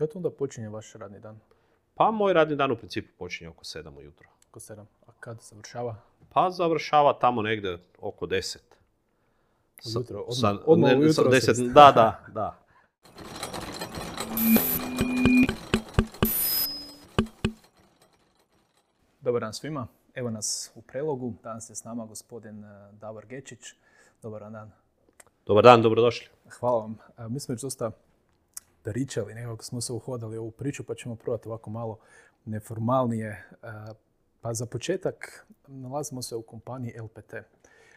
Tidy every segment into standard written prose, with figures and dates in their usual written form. Kad onda počinje vaš radni dan? Pa moj radni dan u principu počinje oko 7 ujutro. Oko 7. A kad završava? Pa završava tamo negdje oko 10. Ujutro, odmah ujutro 10. Da, da, da. Dobar dan svima. Evo nas u Prelogu. Danas je s nama gospodin Davor Gečić. Dobar dan. Dobar dan, dobrodošli. Hvala vam. Mi smo još dosta pričali, nekako smo se uhodali u ovu priču, pa ćemo probati ovako malo neformalnije. Pa za početak nalazimo se u kompaniji LPT.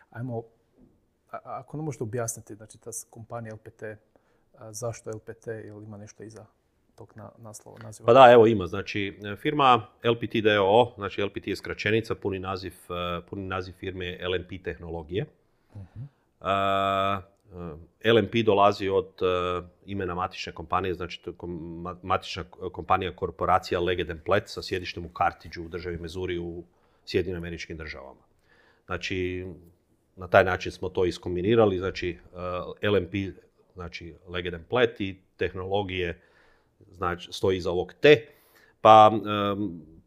Ajmo, ako nam možete objasniti, znači ta kompanija LPT, zašto LPT, ili ima nešto iza tog naslova, naziva? Pa da, evo ima. Znači, firma LPT d.o.o., znači LPT je skraćenica, puni naziv firme je LNP tehnologije. LNP dolazi od imena matične kompanije, znači matična kompanija korporacija Leged & Platt sa sjedištem u Carthageu u državi Missouri u Sjedinim Američkim Državama. Znači, na taj način smo to iskombinirali, znači LNP, znači Leged & Platt i tehnologije, znači stoji iza ovog T. Pa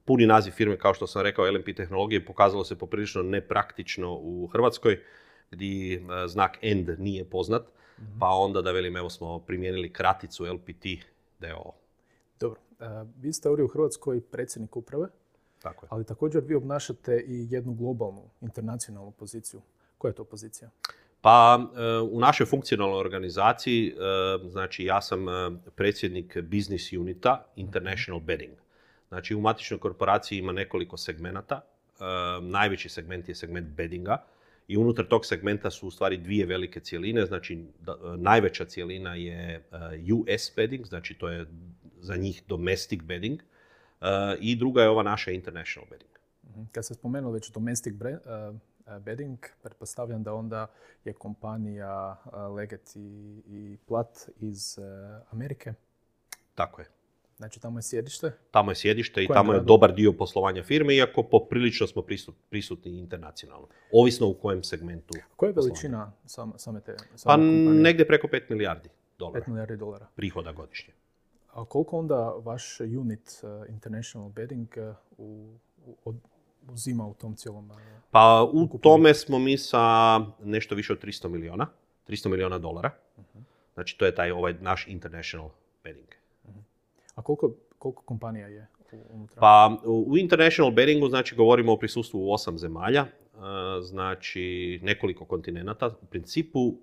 puni naziv firme, kao što sam rekao, LNP tehnologije, pokazalo se poprilično nepraktično u Hrvatskoj, gdje znak END nije poznat, pa onda da velim, evo smo primijenili kraticu LPT d.o.o. Dobro, vi ste ovdje u Hrvatskoj predsjednik uprave, tako je, ali također vi obnašate i jednu globalnu, internacionalnu poziciju. Koja je to pozicija? Pa u našoj funkcionalnoj organizaciji, znači ja sam predsjednik business unita International Bedding. Znači u matičnoj korporaciji ima nekoliko segmenata, najveći segment je segment beddinga, i unutar tog segmenta su u stvari dvije velike cjeline, znači najveća cjelina je US bedding, znači to je za njih domestic bedding, i druga je ova naša international bedding. Kad ste spomenuli već domestic bedding, pretpostavljam da onda je kompanija Leged i Platt iz Amerike. Tako je. Znači tamo je sjedište? Tamo je sjedište i tamo je dobar dio poslovanja firme, iako poprilično smo prisutni internacionalno. Ovisno u kojem segmentu. Koja je veličina same te kompanije? Pa negdje preko $5 milijardi. $5 milijardi. Prihoda godišnje. A koliko onda vaš unit International Bedding uzima u tom cijelom? Pa u tome smo mi sa nešto više od $300 milijuna. Znači to je taj ovaj naš International Bedding. A koliko kompanija je unutra? Pa u International Beddingu, znači govorimo o prisustvu u 8 zemalja, znači nekoliko kontinenata. U principu,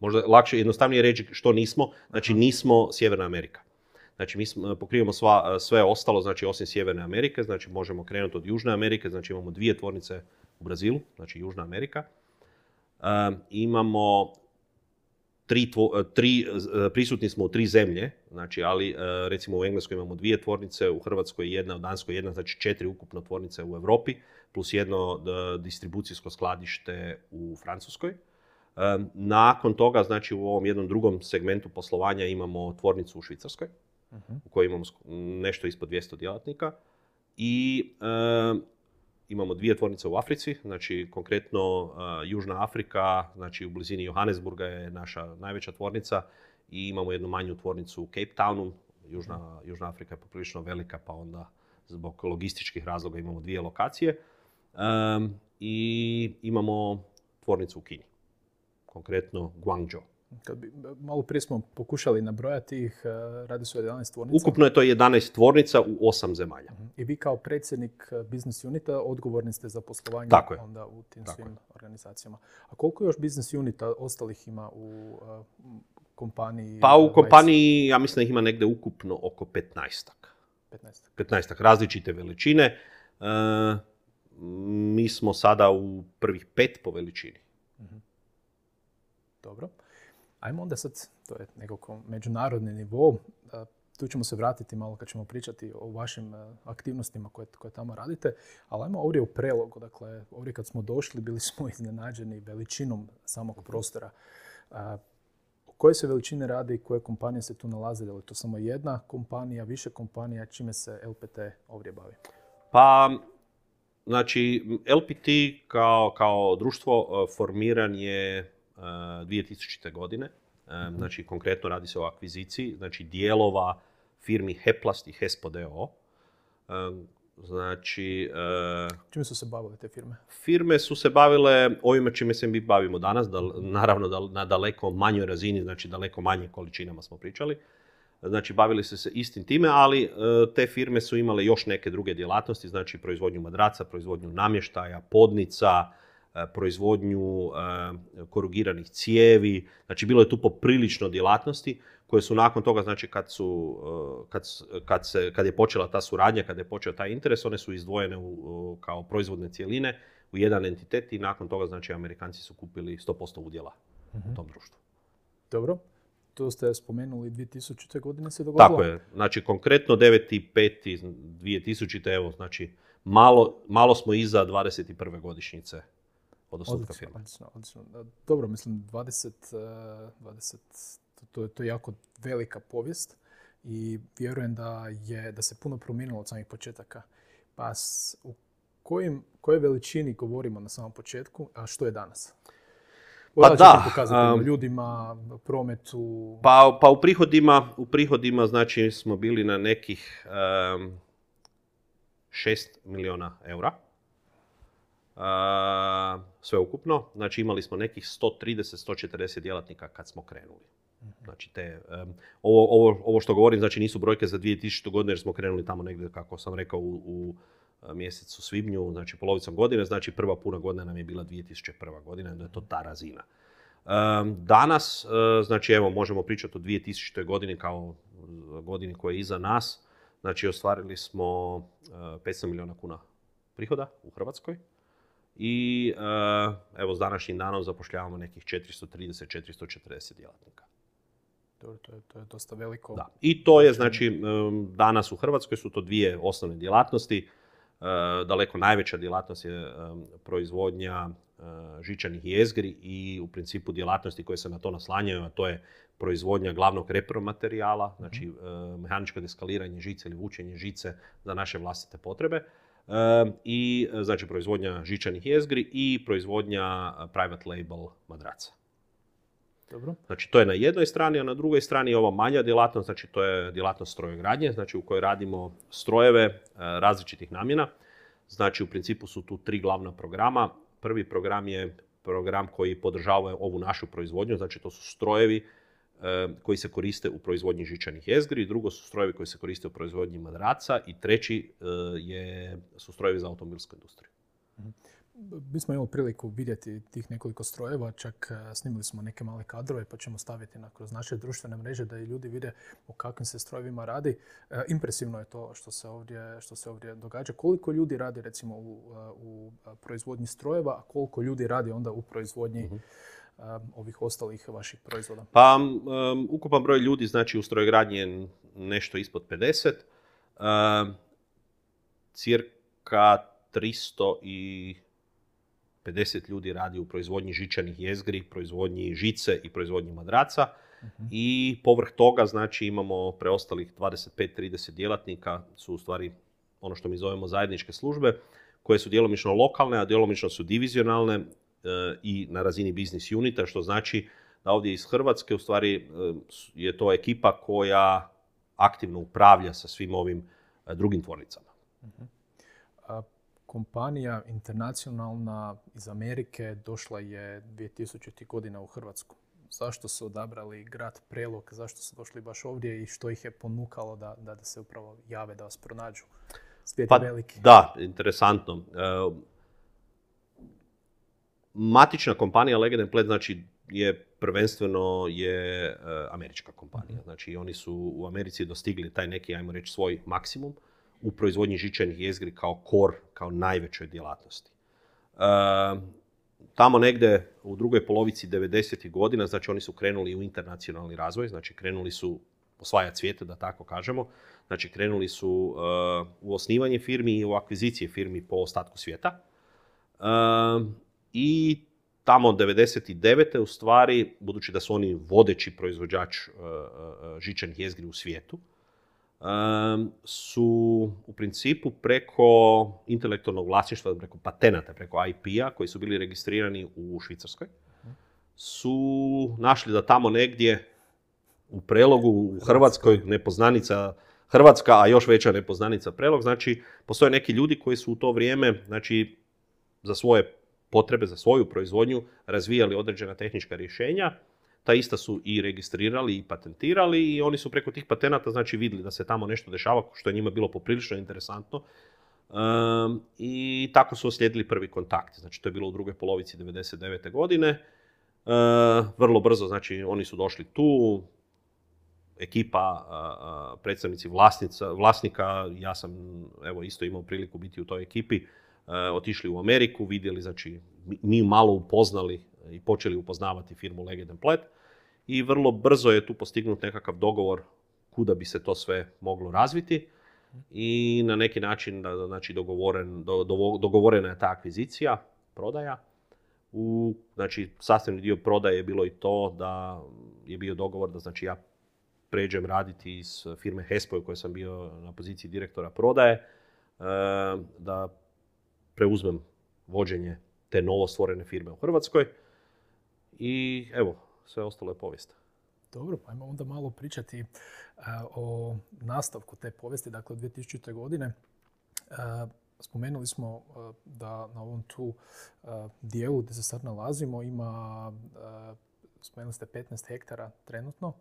možda lakše, jednostavnije reći što nismo, znači nismo Sjeverna Amerika. Znači mi pokrivamo sve ostalo, znači osim Sjeverne Amerike, znači možemo krenuti od Južne Amerike, znači imamo 2 tvornice u Brazilu, znači Južna Amerika. Imamo... prisutni smo u 3 zemlje, znači, ali recimo u Engleskoj imamo 2 tvornice, u Hrvatskoj jedna, u Danskoj jedna, znači 4 ukupno tvornice u Europi, plus jedno distribucijsko skladište u Francuskoj. Nakon toga, znači u ovom jednom drugom segmentu poslovanja imamo tvornicu u Švicarskoj, u kojoj imamo nešto ispod 200 djelatnika, i imamo 2 tvornice u Africi, znači konkretno Južna Afrika, znači u blizini Johannesburga je naša najveća tvornica, i imamo jednu manju tvornicu u Cape Townu. Južna Afrika je poprilično velika, pa onda zbog logističkih razloga imamo 2 lokacije, i imamo tvornicu u Kini, konkretno Guangzhou. Kad bi, malo prije smo pokušali nabrojati ih, radi se o 11 tvornica. Ukupno je to 11 tvornica u 8 zemalja. I vi kao predsjednik business unita odgovorni ste za poslovanje onda u tim svim organizacijama. A koliko još business unita ostalih ima u kompaniji? Pa u kompaniji, ja mislim da ih ima negdje ukupno oko 15-ak različite veličine. Mi smo sada u prvih 5 po veličini. Dobro. Ajmo onda sad, to je nekako međunarodni nivo, tu ćemo se vratiti malo kad ćemo pričati o vašim aktivnostima koje tamo radite, ali ajmo ovdje u Prelogu, dakle ovdje kad smo došli bili smo iznenađeni veličinom samog prostora. O kojoj se veličini radi i koje kompanije se tu nalaze, da li je to samo jedna kompanija, više kompanija, čime se LPT ovdje bavi? Pa, znači LPT kao društvo formiran je 2000. godine, znači konkretno radi se o akviziciji, znači dijelova firmi Heplast i Hespo d.o.o. Znači... Čime su se bavile te firme? Firme su se bavile ovime čime se mi bavimo danas, naravno na daleko manjoj razini, znači daleko manjim količinama smo pričali. Znači bavili su se istim time, ali te firme su imale još neke druge djelatnosti, znači proizvodnju madraca, proizvodnju namještaja, podnica, proizvodnju korugiranih cijevi. Znači bilo je tu poprilično djelatnosti koje su nakon toga, znači kad je počela ta suradnja, kad je počeo taj interes, one su izdvojene kao proizvodne cjeline u jedan entitet i nakon toga, znači Amerikanci su kupili 100% udjela u tom društvu. Dobro. To ste spomenuli, 2000. godine se dogodilo? Tako je. Znači, konkretno 9.5.2000. evo, znači, malo smo iza 21. godišnjice od osnutka firme. Odlično, odlično. Dobro, mislim, 20, to je jako velika povijest i vjerujem da se puno promijenilo od samih početaka. Pa u kojoj veličini govorimo na samom početku, a što je danas? Pa da, pokazati ljudima, prometu... Pa u prihodima znači smo bili na nekih 6 milijuna eura. Sve ukupno. Znači imali smo nekih 130-140 djelatnika kad smo krenuli. Znači ovo što govorim, znači nisu brojke za 2000. godinu jer smo krenuli tamo negdje, kako sam rekao, u mjesecu svibnju, znači polovicom godine, znači prva puna godina nam je bila 2001. godina, da je to ta razina. Danas, znači evo, možemo pričati o 2000. godini kao godini koja je iza nas, znači ostvarili smo 500 milijuna kuna prihoda u Hrvatskoj i evo s današnjim danom zapošljavamo nekih 430-440 djelatnika. To je dosta veliko. Da. I to je, znači, danas u Hrvatskoj su to dvije osnovne djelatnosti. Daleko najveća djelatnost je proizvodnja žičanih jezgri i u principu djelatnosti koje se na to naslanjaju, a to je proizvodnja glavnog repromaterijala, znači mehaničko deskaliranje žice ili vučenje žice za naše vlastite potrebe. I znači proizvodnja žičanih jezgri i proizvodnja private label madraca. Dobro. Znači to je na jednoj strani, a na drugoj strani je ova manja djelatnost, znači to je djelatnost strojogradnje, znači u kojoj radimo strojeve različitih namjena. Znači u principu su tu tri glavna programa. Prvi program je program koji podržava ovu našu proizvodnju, znači to su strojevi koji se koriste u proizvodnji žičanih jezgri, drugo su strojevi koji se koriste u proizvodnji madraca i treći su strojevi za automobilsku industriju. Mi smo imali priliku vidjeti tih nekoliko strojeva, čak snimili smo neke male kadrove pa ćemo staviti kroz naše društvene mreže da i ljudi vide o kakvim se strojevima radi. Impresivno je to što se ovdje događa. Koliko ljudi radi recimo u proizvodnji strojeva, a koliko ljudi radi onda u proizvodnji ovih ostalih vaših proizvoda? Pa ukupan broj ljudi, znači u strojogradnji je nešto ispod 50, cirka 350 ljudi radi u proizvodnji žičanih jezgri, proizvodnji žice i proizvodnji madraca. I povrh toga, znači, imamo preostalih 25-30 djelatnika, su u stvari ono što mi zovemo zajedničke službe, koje su djelomično lokalne, a djelomično su divizionalne i na razini business unita, što znači da ovdje iz Hrvatske u stvari je to ekipa koja aktivno upravlja sa svim ovim drugim tvornicama. Kompanija internacionalna iz Amerike došla je 2000. godina u Hrvatsku. Zašto su odabrali grad Prelog, zašto su došli baš ovdje i što ih je ponukalo da se upravo jave, da vas pronađu? Svijet je veliki. Da, interesantno. Matična kompanija Legend & Platt, znači, prvenstveno je američka kompanija. Znači, oni su u Americi dostigli taj neki, ajmo reći, svoj maksimum u proizvodnji žičanih jezgri kao core, kao najvećoj djelatnosti. Tamo negdje u drugoj polovici 90-ih godina, znači oni su krenuli u internacionalni razvoj, znači krenuli su osvajati svijete, da tako kažemo, znači krenuli su u osnivanje firmi i u akvizicije firmi po ostatku svijeta. I tamo 99. u stvari, budući da su oni vodeći proizvođač žičanih jezgri u svijetu, su u principu preko intelektualnog vlasništva, preko patenata, preko IP-a koji su bili registrirani u Švicarskoj, su našli da tamo negdje u Prelogu, u Hrvatskoj, nepoznanica Hrvatska, a još veća nepoznanica Prelog. Znači, postoje neki ljudi koji su u to vrijeme, znači, za svoje potrebe, za svoju proizvodnju, razvijali određena tehnička rješenja. Ta ista su i registrirali i patentirali i oni su preko tih patenata, znači, vidjeli da se tamo nešto dešava, što je njima bilo poprilično interesantno. I tako su oslijedili prvi kontakt. Znači, to je bilo u drugoj polovici 1999. godine. Vrlo brzo, znači, oni su došli tu, ekipa, predstavnici vlasnika, ja sam evo, isto imao priliku biti u toj ekipi, otišli u Ameriku, vidjeli, znači, mi malo upoznali i počeli upoznavati firmu Leged & Platt i vrlo brzo je tu postignut nekakav dogovor kuda bi se to sve moglo razviti i na neki način, znači, dogovorena je ta akvizicija, prodaja. Znači, sastavni dio prodaje je bilo i to da je bio dogovor da, znači, ja pređem raditi iz firme Hespo u kojoj sam bio na poziciji direktora prodaje, da preuzmem vođenje te novo stvorene firme u Hrvatskoj i evo, sve ostalo je povijest. Dobro, pa ajmo onda malo pričati o nastavku te povijesti, dakle od 2000. godine. Spomenuli smo da na ovom tu dijelu gdje se sad nalazimo ima, spomenuli ste, 15 hektara trenutno.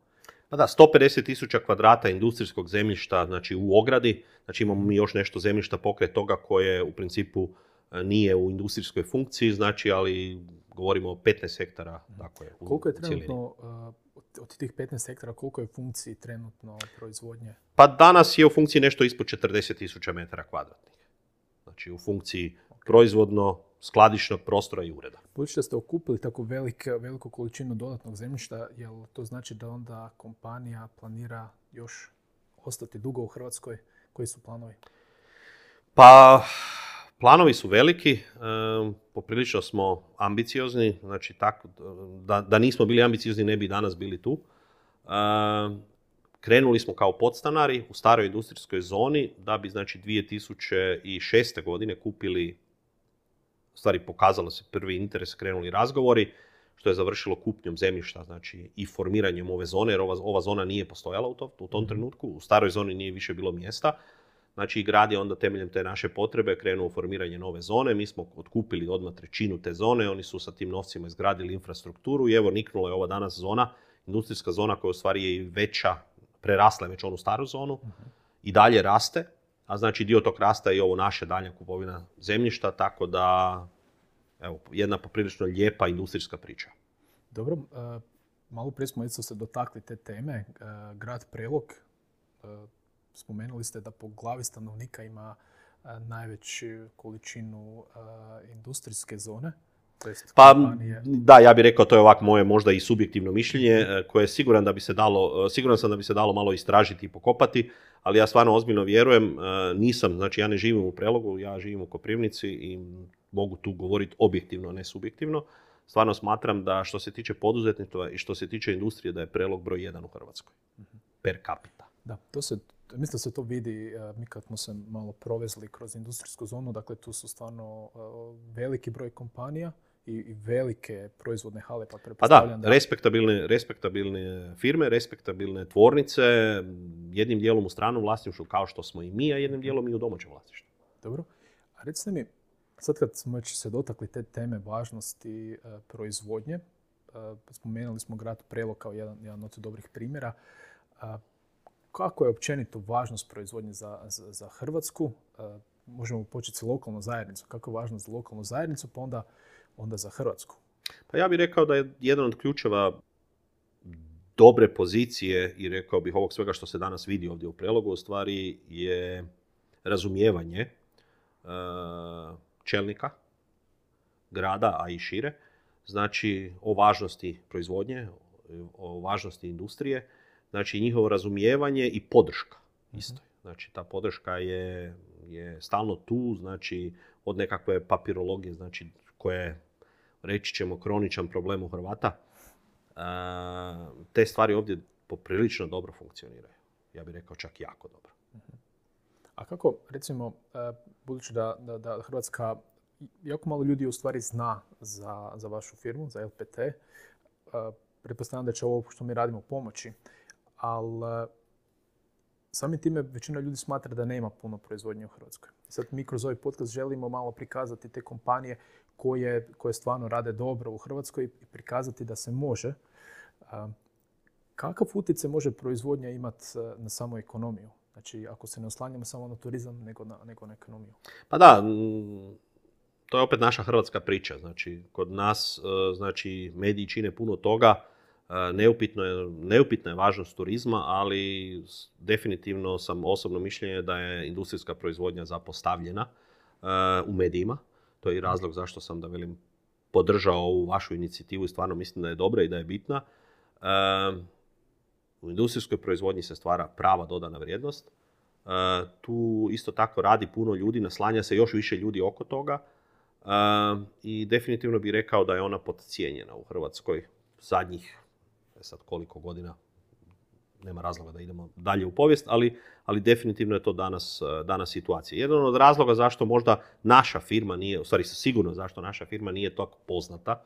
Pa da, 150.000 kvadrata industrijskog zemljišta, znači, u ogradi. Znači, imamo mi još nešto zemljišta pokraj toga koje u principu nije u industrijskoj funkciji, znači, ali govorimo o 15 hektara. Dakle, koliko je trenutno, od tih 15 hektara, koliko je u funkciji trenutno proizvodnje? Pa danas je u funkciji nešto ispod 40.000 metara kvadratnih. Znači, u funkciji proizvodno, skladišnog prostora i ureda. Budući da ste okupili tako veliku količinu dodatnog zemljišta, jel to znači da onda kompanija planira još ostati dugo u Hrvatskoj? Koji su planovi? Pa, planovi su veliki, poprilično smo ambiciozni, znači tako, da nismo bili ambiciozni ne bi danas bili tu. Krenuli smo kao podstanari u staroj industrijskoj zoni da bi, znači, 2006. godine kupili, u stvari pokazalo se prvi interes, krenuli razgovori, što je završilo kupnjom zemljišta, znači, i formiranjem ove zone, jer ova zona nije postojala u tom trenutku, u staroj zoni nije više bilo mjesta. Znači, grad je onda temeljem te naše potrebe krenuo formiranje nove zone, mi smo otkupili odmah trećinu te zone, oni su sa tim novcima izgradili infrastrukturu i evo niknula je ova danas zona, industrijska zona koja u stvari je i veća, prerasla je već onu staru zonu i dalje raste. A znači, dio tog rasta je i ovo naše daljnja kupovina zemljišta, tako da, evo, jedna poprilično lijepa industrijska priča. Dobro, malo prije smo se dotakli te teme. Grad Prelog, spomenuli ste da po glavi stanovnika ima najveću količinu industrijske zone. Pa, da, ja bih rekao, to je ovako moje možda i subjektivno mišljenje koje je siguran sam da bi se dalo malo istražiti i pokopati, ali ja stvarno ozbiljno vjerujem, nisam, znači ja ne živim u Prelogu, ja živim u Koprivnici i mogu tu govoriti objektivno, ne subjektivno. Stvarno smatram da što se tiče poduzetništva i što se tiče industrije da je Prelog broj 1 u Hrvatskoj, per capita. Da, to se... Mislim da se to vidi, mi kad smo se malo provezli kroz industrijsku zonu, dakle tu su stvarno veliki broj kompanija i velike proizvodne hale. Pa da, respektabilne firme, respektabilne tvornice, jednim dijelom u stranom vlasništvu kao što smo i mi, a jednim dijelom i u domaćem vlasništvu. Dobro, a recite mi, sad kad smo se dotakli te teme važnosti proizvodnje, spomenuli smo grad Prelog kao jedan od dobrih primjera. Kako je općenito važnost proizvodnje za Hrvatsku? Možemo početi s lokalnom zajednicom. Kako je važnost za lokalnu zajednicu, pa onda za Hrvatsku? Pa ja bih rekao da je jedan od ključeva dobre pozicije i rekao bih ovog svega što se danas vidi ovdje u Prelogu, u stvari je razumijevanje čelnika grada, a i šire, znači o važnosti proizvodnje, o važnosti industrije. Znači, njihovo razumijevanje i podrška isto. Znači, ta podrška je stalno tu, znači, od nekakve papirologije, znači, koje, reći ćemo, kroničan problem u Hrvata. Te stvari ovdje poprilično dobro funkcioniraju. Ja bih rekao čak jako dobro. A kako, recimo, budući da Hrvatska, jako malo ljudi u stvari zna za vašu firmu, za LPT, pretpostavljam da će ovo što mi radimo pomoći. ali samim time većina ljudi smatra da nema puno proizvodnje u Hrvatskoj. Sad mi kroz ovaj podcast želimo malo prikazati te kompanije koje stvarno rade dobro u Hrvatskoj i prikazati da se može. Kakav utjecaj može proizvodnja imati na samu ekonomiju? Znači, ako se ne oslanjamo samo na turizam, nego na ekonomiju. Pa da, to je opet naša hrvatska priča. Znači, kod nas znači, mediji čine puno toga. Neupitna je važnost turizma, ali definitivno sam osobno mišljenje da je industrijska proizvodnja zapostavljena u medijima. To je i razlog zašto sam, da velim, podržao ovu vašu inicijativu i stvarno mislim da je dobra i da je bitna. U industrijskoj proizvodnji se stvara prava dodana vrijednost. Tu isto tako radi puno ljudi, naslanja se još više ljudi oko toga i definitivno bih rekao da je ona podcijenjena u Hrvatskoj zadnjih, sad koliko godina, nema razloga da idemo dalje u povijest, ali definitivno je to danas situacija. Jedan od razloga zašto možda naša firma nije, u stvari sigurno zašto naša firma nije tako poznata,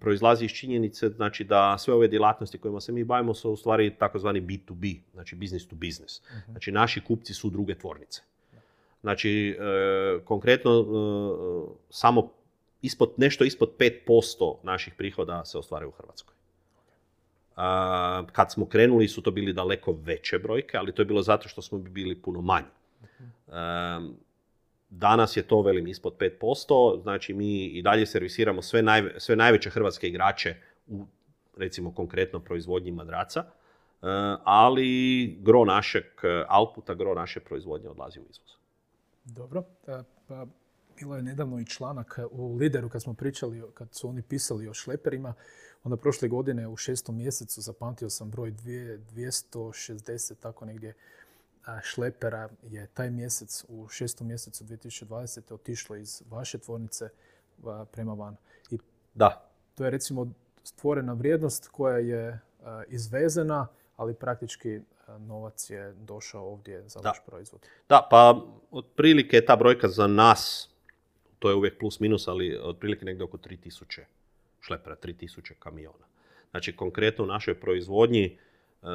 proizlazi iz činjenice, znači, da sve ove djelatnosti kojima se mi bavimo su u stvari takozvani B2B, znači business to business. Znači, naši kupci su druge tvornice. Znači, konkretno, samo nešto ispod 5% naših prihoda se ostvari u Hrvatskoj. Kad smo krenuli su to bili daleko veće brojke, ali to je bilo zato što smo bili puno manji. Danas je to, velim, ispod 5%, znači mi i dalje servisiramo sve najveće hrvatske igrače u, recimo, konkretno proizvodnji madraca, ali gro našeg outputa, gro naše proizvodnje odlazi u izvoz. Dobro. Pa bilo je nedavno i članak u Lideru kad su oni pisali o šleperima, onda prošle godine u 6. mjesecu zapamtio sam broj 260, tako negdje, šlepera je taj mjesec u 6. mjesecu 2020. otišlo iz vaše tvornice prema van. I da. To je, recimo, stvorena vrijednost koja je izvezena, ali praktički novac je došao ovdje za vaš proizvod. Da, pa otprilike je ta brojka za nas, to je uvijek plus minus, ali otprilike negdje oko 3000 šlepera, 3000 kamiona. Znači, konkretno u našoj proizvodnji,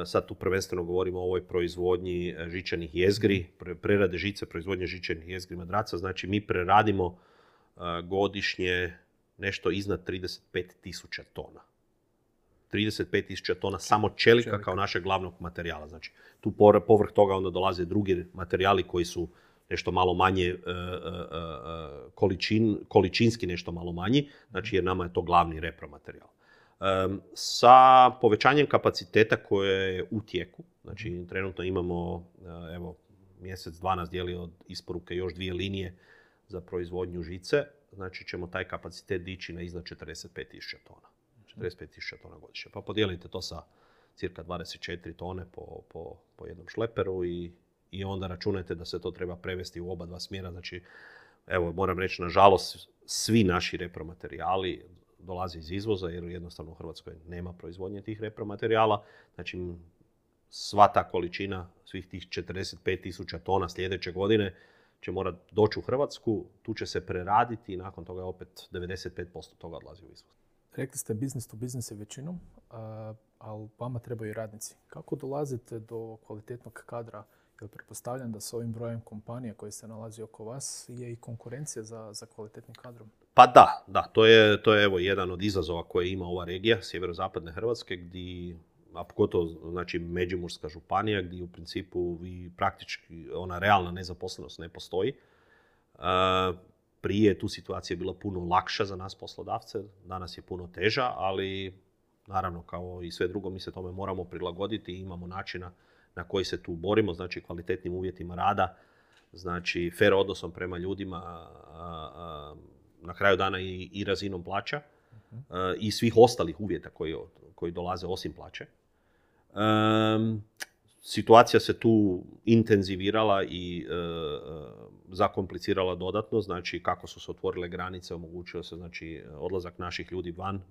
sad tu prvenstveno govorimo o ovoj proizvodnji žičanih jezgri, prerade žice, proizvodnje žičanih jezgri madraca. Znači, mi preradimo godišnje nešto iznad 35.000 tona. 35.000 tona samo čelika kao našeg glavnog materijala. Znači, tu povrh toga onda dolaze drugi materijali koji su nešto malo manje, količinski nešto malo manji, znači jer nama je to glavni repromaterijal. Sa povećanjem kapaciteta koje je u tijeku, znači trenutno imamo, evo, mjesec, 12 dijeli od isporuke još 2 linije za proizvodnju žice, znači ćemo taj kapacitet dići na iznad 45.000 tona. 45.000 tona godišnje. Pa podijelite to sa cirka 24 tone po jednom šleperu i onda računajte da se to treba prevesti u oba dva smjera. Znači, evo, moram reći, nažalost, svi naši repromaterijali dolazi iz izvoza, jer jednostavno u Hrvatskoj nema proizvodnje tih repromaterijala. Znači, sva ta količina, svih tih 45.000 tona sljedeće godine će morati doći u Hrvatsku, tu će se preraditi i nakon toga opet 95% toga odlazi u izvoz. Rekli ste business to business je većinom, ali vama trebaju i radnici. Kako dolazite do kvalitetnog kadra? Jer pretpostavljam da s ovim brojem kompanija koji se nalazi oko vas je i konkurencija za kvalitetnim kadrom. Pa da, to je evo jedan od izazova koje ima ova regija sjeverozapadne Hrvatske, gdje, a pogotovo, znači, Međimurska županija, gdje u principu vi praktički ona realna nezaposlenost ne postoji. Prije je tu situacija bila puno lakša za nas poslodavce, danas je puno teža, ali naravno kao i sve drugo mi se tome moramo prilagoditi i imamo načina na koji se tu borimo, znači kvalitetnim uvjetima rada, znači fair odnosom prema ljudima, na kraju dana i razinom plaća i svih ostalih uvjeta koji dolaze osim plaće. Situacija se tu intenzivirala i zakomplicirala dodatno, znači kako su se otvorile granice, omogućio se, znači, odlazak naših ljudi van,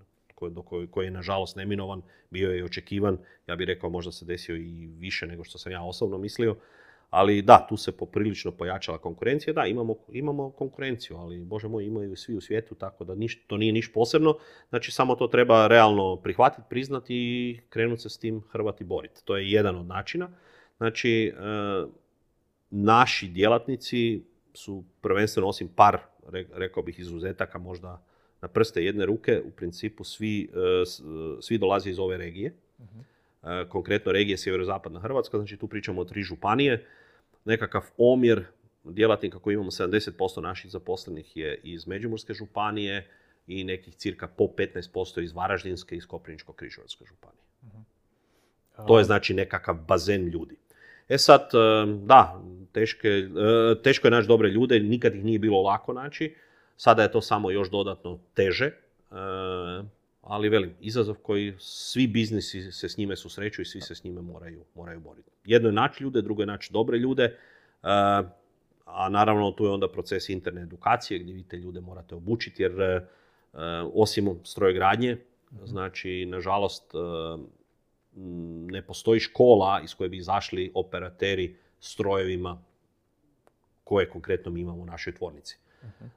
koji je nažalost neminovan, bio je i očekivan, ja bih rekao možda se desio i više nego što sam ja osobno mislio, Ali da, tu se poprilično pojačala konkurencija. Da, imamo konkurenciju, ali bože moj, imaju svi u svijetu, tako da to nije niš posebno. Znači, samo to treba realno prihvatiti, priznati i krenuti se s tim Hrvati boriti. To je jedan od načina. Znači, naši djelatnici su prvenstveno, osim par, rekao bih, izuzetaka, možda na prste jedne ruke, u principu svi dolaze iz ove regije. Konkretno regije sjeverozapadna Hrvatska, znači tu pričamo o 3 županije. Nekakav omjer djelatnika koji imamo, 70% naših zaposlenih je iz Međimurske županije i nekih cirka po 15% iz Varaždinske i Koprivničko-križevačke županije. To je znači nekakav bazen ljudi. E sad, da, teško je naći dobre ljude, nikad ih nije bilo lako naći. Sada je to samo još dodatno teže. Ali velim, izazov koji svi biznisi se s njime susreću i svi se s njime moraju boriti. Jedno je naći ljude, drugo je naći dobre ljude, a naravno tu je onda proces interne edukacije gdje vi te ljude morate obučiti, jer osim strojogradnje, znači nažalost ne postoji škola iz koje bi izašli operateri strojevima koje konkretno mi imamo u našoj tvornici.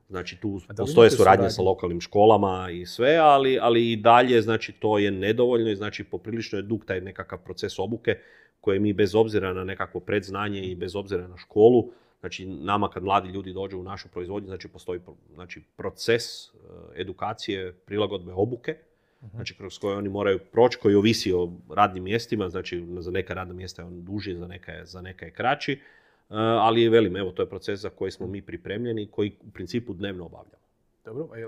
Znači, tu postoje suradnje sa lokalnim školama i sve, ali i dalje, znači, to je nedovoljno i znači poprilično je dug taj nekakav proces obuke koje mi, bez obzira na nekakvo predznanje i bez obzira na školu, znači nama kad mladi ljudi dođu u našu proizvodnju, znači postoji proces edukacije, prilagodbe obuke, znači kroz koje oni moraju proći, koji ovisi o radnim mjestima, znači za neka radna mjesta je on duži, za neka je kraći. Ali velim, evo, to je proces za koji smo mi pripremljeni i koji u principu dnevno obavljamo. Dobro, a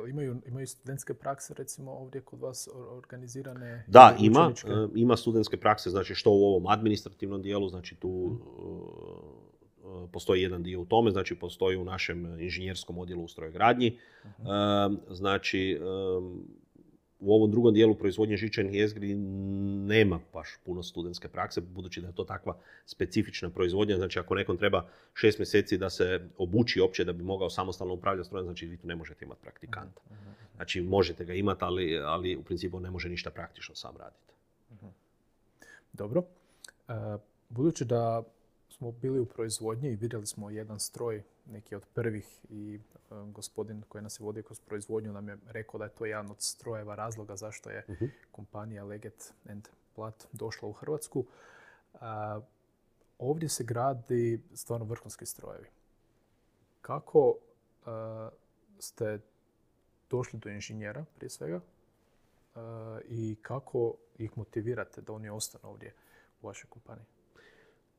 imaju studentske prakse recimo ovdje kod vas organizirane? Da, ima studentske prakse, znači što u ovom administrativnom dijelu, znači tu postoji jedan dio u tome, znači postoji u našem inženjerskom odjelu u strojogradnji. Znači, u ovom drugom dijelu proizvodnje žičanih jezgri nema baš puno studentske prakse, budući da je to takva specifična proizvodnja. Znači, ako nekom treba 6 mjeseci da se obuči opće da bi mogao samostalno upravljati strojem, znači vi tu ne možete imati praktikanta. Znači, možete ga imati, ali u principu ne može ništa praktično sam raditi. Dobro. Budući da smo bili u proizvodnji i vidjeli smo jedan stroj, neki od prvih, i gospodin koji nas je vodio kroz proizvodnju nam je rekao da je to jedan od strojeva razloga zašto je kompanija Leggett & Platt došla u Hrvatsku. Ovdje se gradi stvarno vrhunski strojevi. Kako ste došli do inženjera prije svega i kako ih motivirate da oni ostanu ovdje u vašoj kompaniji?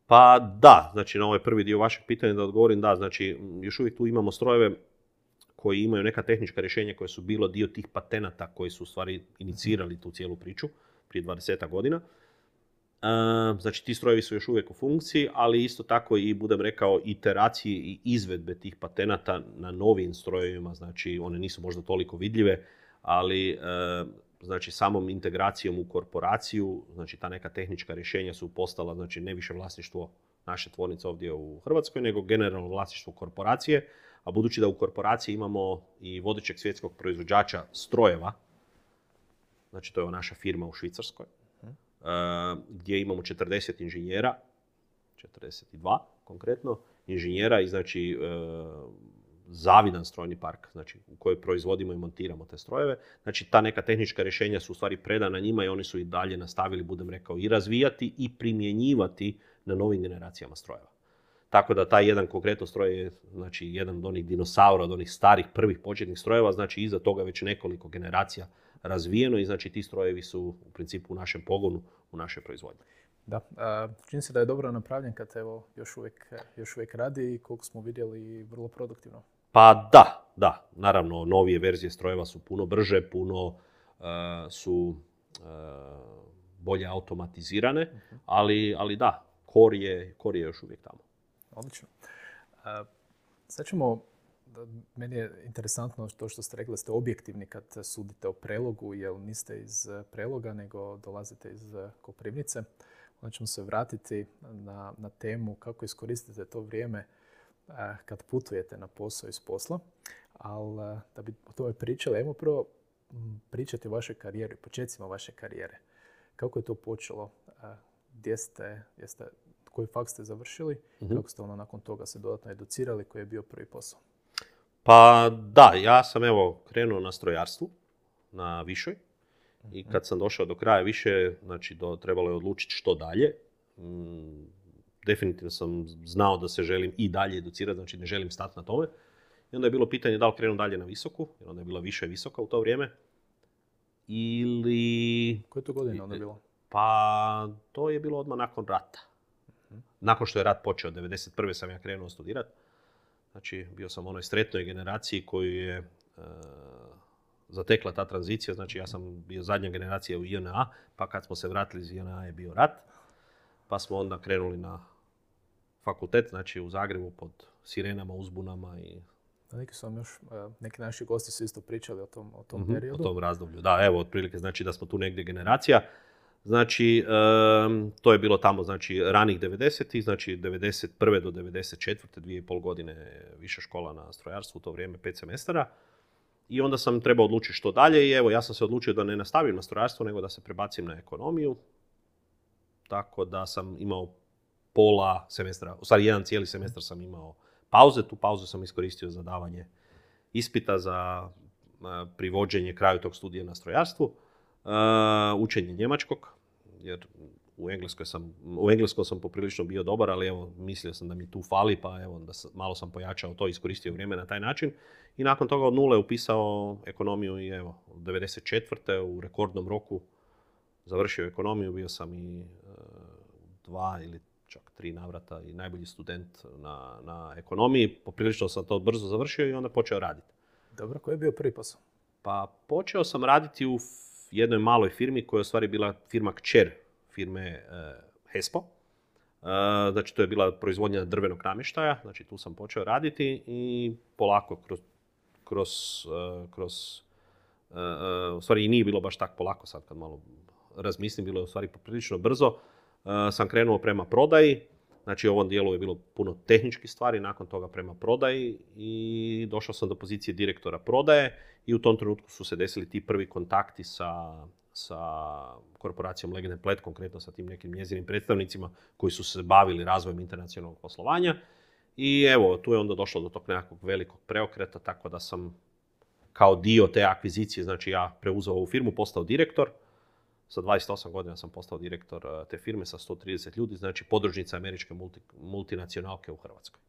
Pa da, znači na ovaj prvi dio vašeg pitanja da odgovorim, da, znači još uvijek tu imamo strojeve koji imaju neka tehnička rješenja koje su bilo dio tih patenata koji su u stvari inicirali tu cijelu priču prije 20 godina. Znači ti strojevi su još uvijek u funkciji, ali isto tako i, budem rekao, iteracije i izvedbe tih patenata na novim strojevima, znači one nisu možda toliko vidljive, ali znači samom integracijom u korporaciju, znači ta neka tehnička rješenja su postala, znači ne više vlasništvo naše tvornice ovdje u Hrvatskoj, nego generalno vlasništvo korporacije, a budući da u korporaciji imamo i vodećeg svjetskog proizvođača strojeva, znači to je naša firma u Švicarskoj, gdje imamo 40 inženjera, 42 konkretno, inženjera i znači zavidan strojni park, znači u kojoj proizvodimo i montiramo te strojeve. Znači ta neka tehnička rješenja su u stvari predana njima i oni su i dalje nastavili, budem rekao, i razvijati i primjenjivati na novim generacijama strojeva. Tako da taj jedan konkretno stroj je, znači, jedan od onih dinosaura, od onih starih prvih početnih strojeva, znači iza toga već nekoliko generacija razvijeno i znači ti strojevi su u principu u našem pogonu, u našoj proizvodnji. Da, čini se da je dobro napravljen kad evo još uvijek radi i koliko smo vidjeli vrlo produktivno. Pa da, naravno novije verzije strojeva su puno brže, puno su bolje automatizirane, ali da, core je još uvijek tamo. Odlično. Sad ćemo, meni je interesantno to što ste rekli, ste objektivni kad sudite o Prelogu, jer niste iz Preloga nego dolazite iz Koprivnice. Onda ćemo se vratiti na temu kako iskoristite to vrijeme kad putujete na posao iz posla, ali da bi o tome pričali, ajmo prvo pričati o vašoj karijeri, početcima vaše karijere. Kako je to počelo? Gdje ste, koji faks ste završili i kako ste ono nakon toga se dodatno educirali, koji je bio prvi posao? Pa da, ja sam evo krenuo na strojarstvu, na višoj. I kad sam došao do kraja više, znači trebalo je odlučiti što dalje. Definitivno sam znao da se želim i dalje educirati, znači ne želim stati na tome. I onda je bilo pitanje da li krenu dalje na visoku, jer onda je bila viša i visoka u to vrijeme. Ili... Koje to godine onda je bilo? Pa to je bilo odmah nakon rata. Nakon što je rat počeo, 1991. sam ja krenuo studirati. Znači bio sam u onoj sretnoj generaciji koju je zatekla ta tranzicija. Znači ja sam bio zadnja generacija u JNA, pa kad smo se vratili iz JNA je bio rat. Pa smo onda krenuli na fakultet, znači u Zagrebu pod sirenama, uzbunama i... Neki naši gosti su isto pričali o tom periodu. O tom razdoblju, da, evo, otprilike znači da smo tu negdje generacija. Znači, to je bilo tamo, znači, ranih 90-ih, znači 91. do 94. 2,5 godine viša škola na strojarstvu, u to vrijeme 5 semestara. I onda sam trebao odlučiti što dalje i evo, ja sam se odlučio da ne nastavim na strojarstvo, nego da se prebacim na ekonomiju. Tako da sam imao pola semestra, u stvari jedan cijeli semestar sam imao pauze. Tu pauzu sam iskoristio za davanje ispita, za privođenje kraju tog studija na strojarstvu, učenje njemačkog, jer u engleskom sam poprilično bio dobar, ali evo, mislio sam da mi tu fali, pa evo, da malo sam pojačao to, iskoristio vrijeme na taj način. I nakon toga od nule upisao ekonomiju i evo, 94. u rekordnom roku završio ekonomiju, bio sam i 2 ili čak 3 navrata i najbolji student na ekonomiji. Poprilično sam to brzo završio i onda počeo raditi. Dobro, koji je bio prvi posao? Pa počeo sam raditi u jednoj maloj firmi koja je u stvari bila firma kćer firme Hespo. Znači to je bila proizvodnja drvenog namještaja, znači tu sam počeo raditi i polako u stvari i nije bilo baš tako polako sad kad malo razmislim, bilo je u stvari poprilično brzo. Sam krenuo prema prodaji, znači u ovom dijelu je bilo puno tehničkih stvari, nakon toga prema prodaji i došao sam do pozicije direktora prodaje i u tom trenutku su se desili ti prvi kontakti sa korporacijom Legend & Platt, konkretno sa tim nekim njezinim predstavnicima koji su se bavili razvojem internacionalnog poslovanja i evo, tu je onda došlo do tog nekakvog velikog preokreta, tako da sam kao dio te akvizicije, znači ja preuzeo ovu firmu, postao direktor. Sa 28 godina sam postao direktor te firme sa 130 ljudi, znači podružnica američke multinacionalke u Hrvatskoj.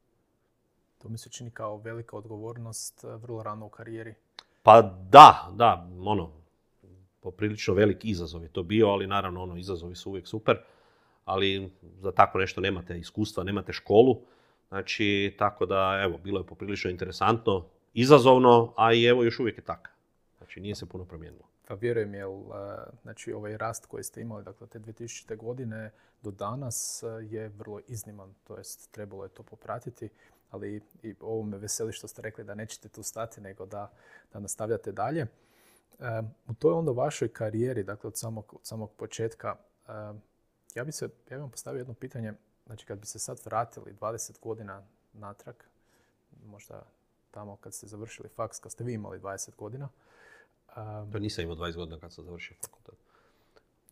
To mi se čini kao velika odgovornost vrlo rano u karijeri. Pa da, ono, poprilično velik izazov je to bio, ali naravno ono, izazovi su uvijek super, ali za tako nešto nemate iskustva, nemate školu, znači tako da evo, bilo je poprilično interesantno, izazovno, a i evo još uvijek je tako. Znači nije se puno promijenilo. Pa vjerujem, jer znači, ovaj rast koji ste imali, dakle, te 2000. godine do danas je vrlo izniman, to jest trebalo je to popratiti, ali i ovo me veseli što ste rekli da nećete tu stati, nego da nastavljate dalje. U toj onda vašoj karijeri, dakle, od samog početka, ja bih vam postavio jedno pitanje, znači kad bi se sad vratili 20 godina natrag, možda tamo kad ste završili faks, kad ste vi imali 20 godina, to nisam imao 20 godina kad sam završio fakultet.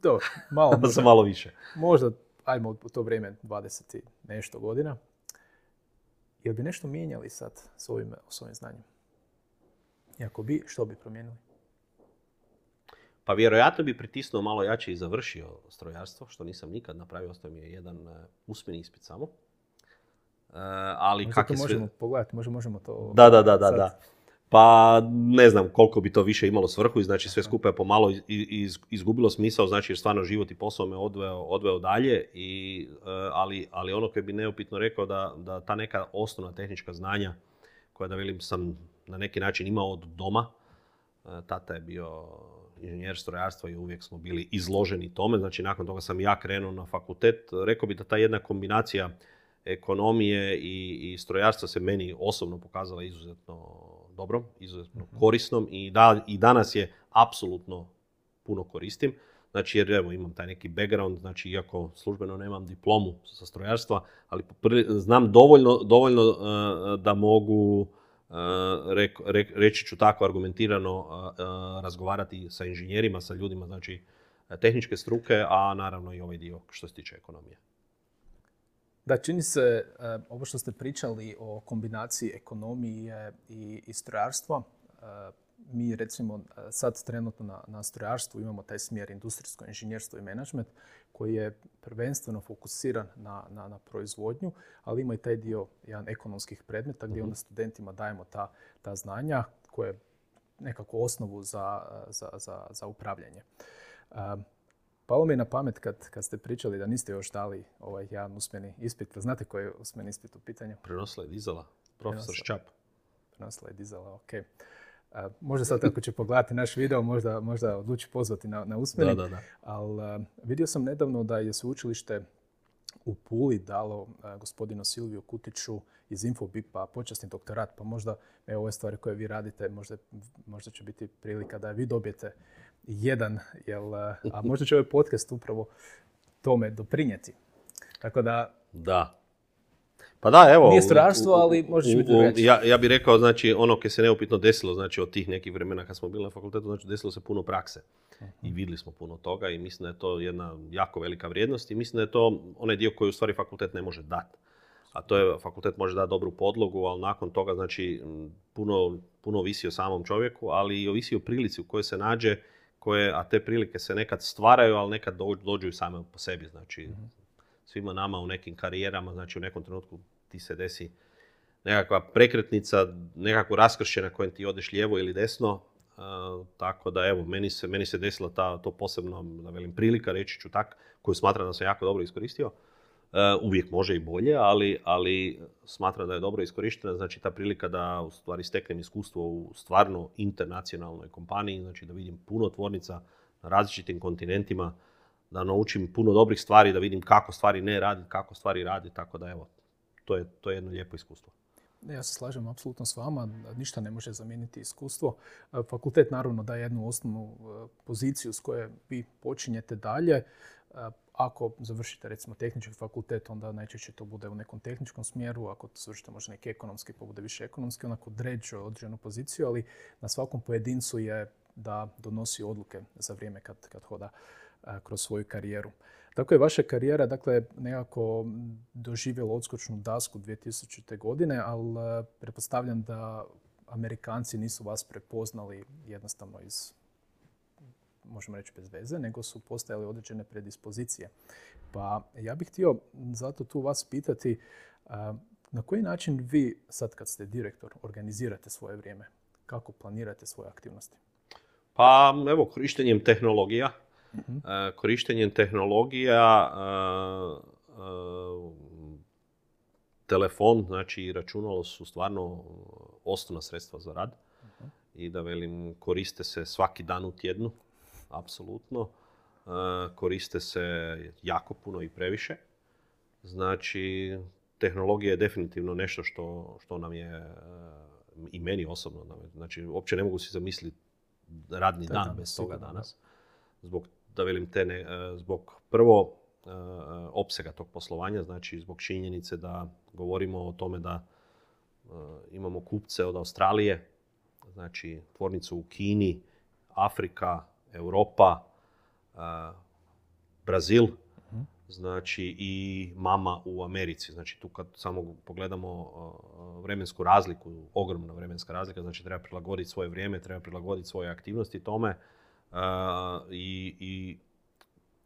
Dobro, malo. Možda, malo više. Možda, ajmo u to vrijeme 20 i nešto godina. Jel bi nešto mijenjali sad s ovim znanjem? I ako bi, što bi promijenili? Pa vjerojatno bi pritisnuo malo jače i završio strojarstvo, što nisam nikad napravio. Ostao mi je jedan usmeni ispit samo. Ali možda to možemo pogledati, možemo to... Da. Pa ne znam koliko bi to više imalo svrhu i znači sve skupa je pomalo izgubilo smisao, znači jer stvarno život i posao me odveo dalje, ali ono koje bi neupitno rekao da ta neka osnovna tehnička znanja koja da velim sam na neki način imao od doma, tata je bio inženjer strojarstva i uvijek smo bili izloženi tome, znači nakon toga sam ja krenuo na fakultet, rekao bi da ta jedna kombinacija ekonomije i strojarstva se meni osobno pokazala izuzetno dobrom, izuzetno korisnom i danas je apsolutno puno koristim. Znači jer evo, imam taj neki background, znači iako službeno nemam diplomu sa strojarstva, ali znam dovoljno da mogu, reći ću tako argumentirano, razgovarati sa inženjerima, sa ljudima, znači tehničke struke, a naravno i ovaj dio što se tiče ekonomije. Da, čini se, ovo što ste pričali o kombinaciji ekonomije i strojarstva, mi recimo sad trenutno na strojarstvu imamo taj smjer industrijsko inženjerstvo i menadžment koji je prvenstveno fokusiran na proizvodnju, ali ima i taj dio jedan ekonomskih predmeta gdje onda studentima dajemo ta znanja koje je nekako osnovu za upravljanje. Palo mi je na pamet kad ste pričali da niste još dali ovaj jedan usmeni ispit. Znate koji je usmeni ispit u pitanju? Prenosila je dizala, profesor Ščap. Prenosila je dizala, okej. Možda sad ako će pogledati naš video, možda odluči pozvati na usmeni. Da. Ali vidio sam nedavno da je sveučilište u Puli dalo gospodinu Silviju Kutiću iz Infobipa počasni doktorat. Pa možda ove stvari koje vi radite, možda će biti prilika da vi dobijete jedan, a možda će ovaj podcast upravo tome doprinijeti. Tako da... Da. Pa da, evo... Nije strojarstvo, ali možeš biti drugačiji. Ja bih rekao, znači, ono koje se neupitno desilo, znači, od tih nekih vremena kad smo bili na fakultetu, znači, desilo se puno prakse. I vidjeli smo puno toga i mislim da je to jedna jako velika vrijednost i mislim da je to onaj dio koji u stvari fakultet ne može dati. A to je, fakultet može dati dobru podlogu, ali nakon toga, znači, puno ovisi o samom čovjeku, ali i ovisi o prilici u kojoj se nađe, a te prilike se nekad stvaraju, ali nekad dođu i same po sebi. Znači, svima nama u nekim karijerama, znači u nekom trenutku ti se desi nekakva prekretnica, nekakvu raskršće na kojem ti odeš lijevo ili desno. Tako da evo, meni se desila to posebno, da velim, prilika, reći ću tak, koju smatram da sam jako dobro iskoristio. Uvijek može i bolje, ali smatram da je dobro iskorištena, znači ta prilika da u stvari steknem iskustvo u stvarno internacionalnoj kompaniji, znači da vidim puno tvornica na različitim kontinentima, da naučim puno dobrih stvari, da vidim kako stvari ne radi, kako stvari radi, tako da evo, to je jedno lijepo iskustvo. Ja se slažem apsolutno s vama, ništa ne može zamijeniti iskustvo. Fakultet naravno daje jednu osnovnu poziciju s koje vi počinjete dalje. Ako završite recimo tehnički fakultet, onda najčešće to bude u nekom tehničkom smjeru, ako završite možda neki ekonomski, pa bude više ekonomski, onako određuje određenu poziciju, ali na svakom pojedincu je da donosi odluke za vrijeme kad hoda kroz svoju karijeru. Tako je vaša karijera, dakle, nekako doživjela odskočnu dasku 2000. godine, ali pretpostavljam da Amerikanci nisu vas prepoznali jednostavno iz, možemo reći, bez veze, nego su postojale određene predispozicije. Pa ja bih htio zato tu vas pitati na koji način vi, sad kad ste direktor, organizirate svoje vrijeme? Kako planirate svoje aktivnosti? Pa evo, korištenjem tehnologija. Korištenjem tehnologija, telefon, znači i računalo su stvarno osnovna sredstva za rad. I da velim, koriste se svaki dan u tjednu, apsolutno. Koriste se jako puno i previše. Znači, tehnologija je definitivno nešto što nam je, i meni osobno, znači uopće ne mogu si zamisliti radni dan bez toga danas. Zbog, da velim, zbog prvo opsega tog poslovanja, znači zbog činjenice da govorimo o tome da imamo kupce od Australije, znači tvornicu u Kini, Afrika, Europa, Brazil, znači i mama u Americi. Znači tu kad samo pogledamo vremensku razliku, ogromna vremenska razlika, znači treba prilagoditi svoje vrijeme, treba prilagoditi svoje aktivnosti tome.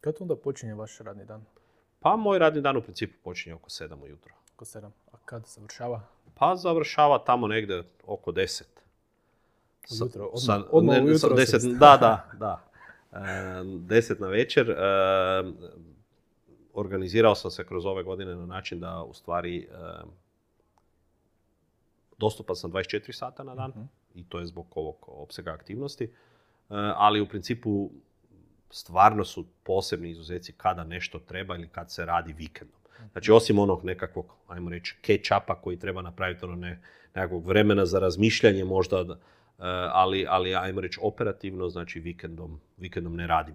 Kada onda počinje vaš radni dan? Pa moj radni dan u principu počinje oko 7 ujutro. Oko 7. A kad završava? Pa završava tamo negdje oko 10. Ujutro? Odmah ujutro? 10, da. 10 na večer. Organizirao sam se kroz ove godine na način da u stvari dostupan sam 24 sata na dan. I to je zbog ovog opsega aktivnosti. Ali u principu stvarno su posebni izuzeci kada nešto treba ili kad se radi vikendom. Znači osim onog nekakvog, ajmo reći, catch-upa koji treba napraviti ono nekakvog vremena za razmišljanje možda, ali ajmo reći operativno, znači vikendom ne radim.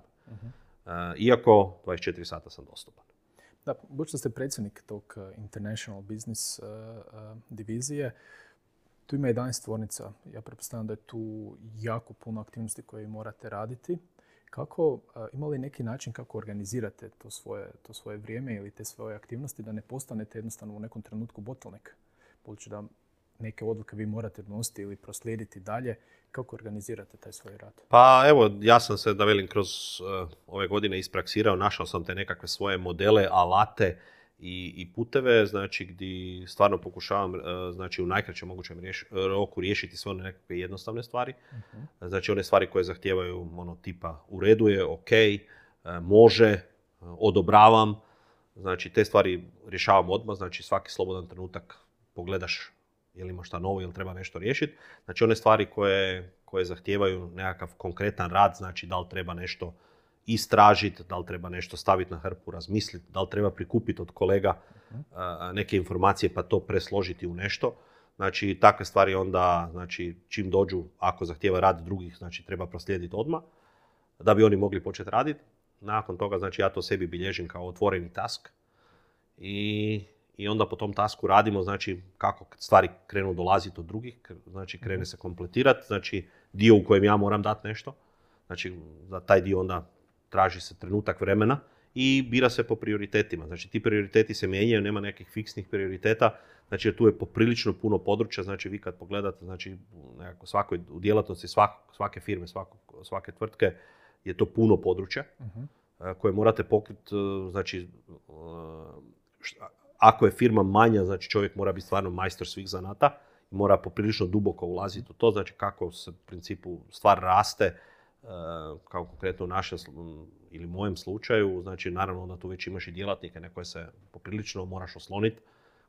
Iako 24 sata sam dostupan. Da, budući da ste predsjednik tog International Business divizije, tu ima 11 tvornica. Ja pretpostavljam da je tu jako puno aktivnosti koje morate raditi. Kako, ima li neki način kako organizirate to svoje vrijeme ili te svoje aktivnosti da ne postanete jednostavno u nekom trenutku bottleneck? Budući da neke odluke vi morate donositi ili proslijediti dalje, kako organizirate taj svoj rad? Pa evo, ja sam se, da velim, kroz ove godine ispraksirao, našao sam te nekakve svoje modele, alate i puteve, znači gdje stvarno pokušavam znači, u najkraćem mogućem roku riješiti sve one nekakve jednostavne stvari. Uh-huh. Znači one stvari koje zahtijevaju ono, tipa u redu je, ok, može, odobravam. Znači te stvari rješavam odmah, znači svaki slobodan trenutak pogledaš ili ima šta novo ili treba nešto riješiti. Znači one stvari koje zahtijevaju nekakav konkretan rad, znači da li treba nešto istražiti, da li treba nešto staviti na hrpu, razmisliti, da li treba prikupiti od kolega neke informacije pa to presložiti u nešto. Znači takve stvari onda, znači čim dođu, ako zahtijeva rad drugih, znači treba proslijediti odmah da bi oni mogli početi raditi. Nakon toga, znači ja to sebi bilježim kao otvoreni task i onda po tom tasku radimo, znači kako stvari krenu dolaziti od drugih, znači krene se kompletirati, znači dio u kojem ja moram dati nešto, znači za taj dio onda traži se trenutak vremena i bira se po prioritetima. Znači ti prioriteti se mijenjaju, nema nekih fiksnih prioriteta, znači tu je poprilično puno područja, znači vi kad pogledate, znači nekako svakoj u djelatnosti svake firme, svake tvrtke je to puno područja koje morate pokriti, znači ako je firma manja, znači čovjek mora biti stvarno majstor svih zanata i mora poprilično duboko ulaziti u to, znači kako se u principu stvar raste, kao konkretno u našem ili mojem slučaju, znači naravno onda tu već imaš i djelatnike na koje se poprilično moraš osloniti,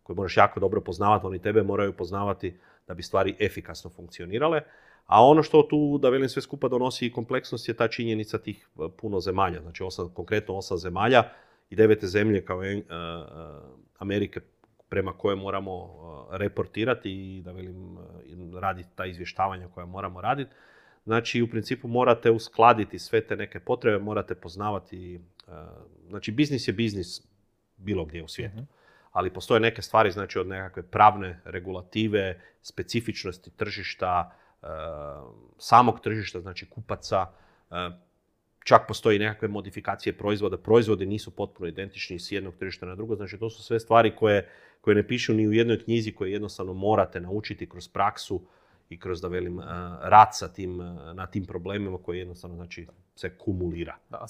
koje moraš jako dobro poznavati, oni tebe moraju poznavati da bi stvari efikasno funkcionirale. A ono što tu, da velim sve skupa, donosi i kompleksnost je ta činjenica tih puno zemalja, znači konkretno 8 zemalja i 9 zemlje kao Amerike prema koje moramo reportirati i da velim raditi ta izvještavanja koja moramo raditi. Znači, u principu morate uskladiti sve te neke potrebe, morate poznavati, znači biznis je biznis bilo gdje u svijetu, ali postoje neke stvari, znači od nekakve pravne regulative, specifičnosti tržišta, samog tržišta, znači kupaca, čak postoji nekakve modifikacije proizvoda, proizvodi nisu potpuno identični s jednog tržišta na drugo, znači to su sve stvari koje ne pišu ni u jednoj knjizi, koje jednostavno morate naučiti kroz praksu i kroz, da velim, rad sa na tim problemima koji jednostavno, znači, se kumulira. Da,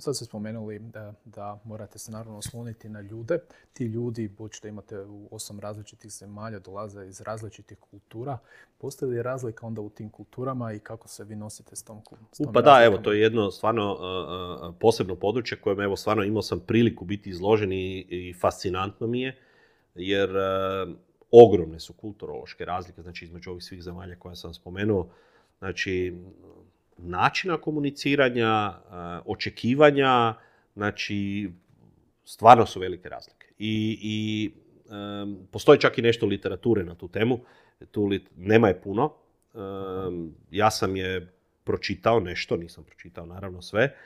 sad ste spomenuli da morate se naravno osloniti na ljude. Ti ljudi, budući da imate u 8 različitih zemalja, dolaze iz različitih kultura. Postoji li razlika onda u tim kulturama i kako se vi nosite s tom razlikom? Pa da, evo, to je jedno stvarno posebno područje kojem, evo, stvarno imao sam priliku biti izložen i fascinantno mi je, jer ogromne su kulturološke razlike, znači između ovih svih zemalja koje sam spomenuo. Znači, načina komuniciranja, očekivanja, znači, stvarno su velike razlike. I postoji čak i nešto literature na tu temu, nema je puno. Ja sam je pročitao nešto, nisam pročitao naravno sve.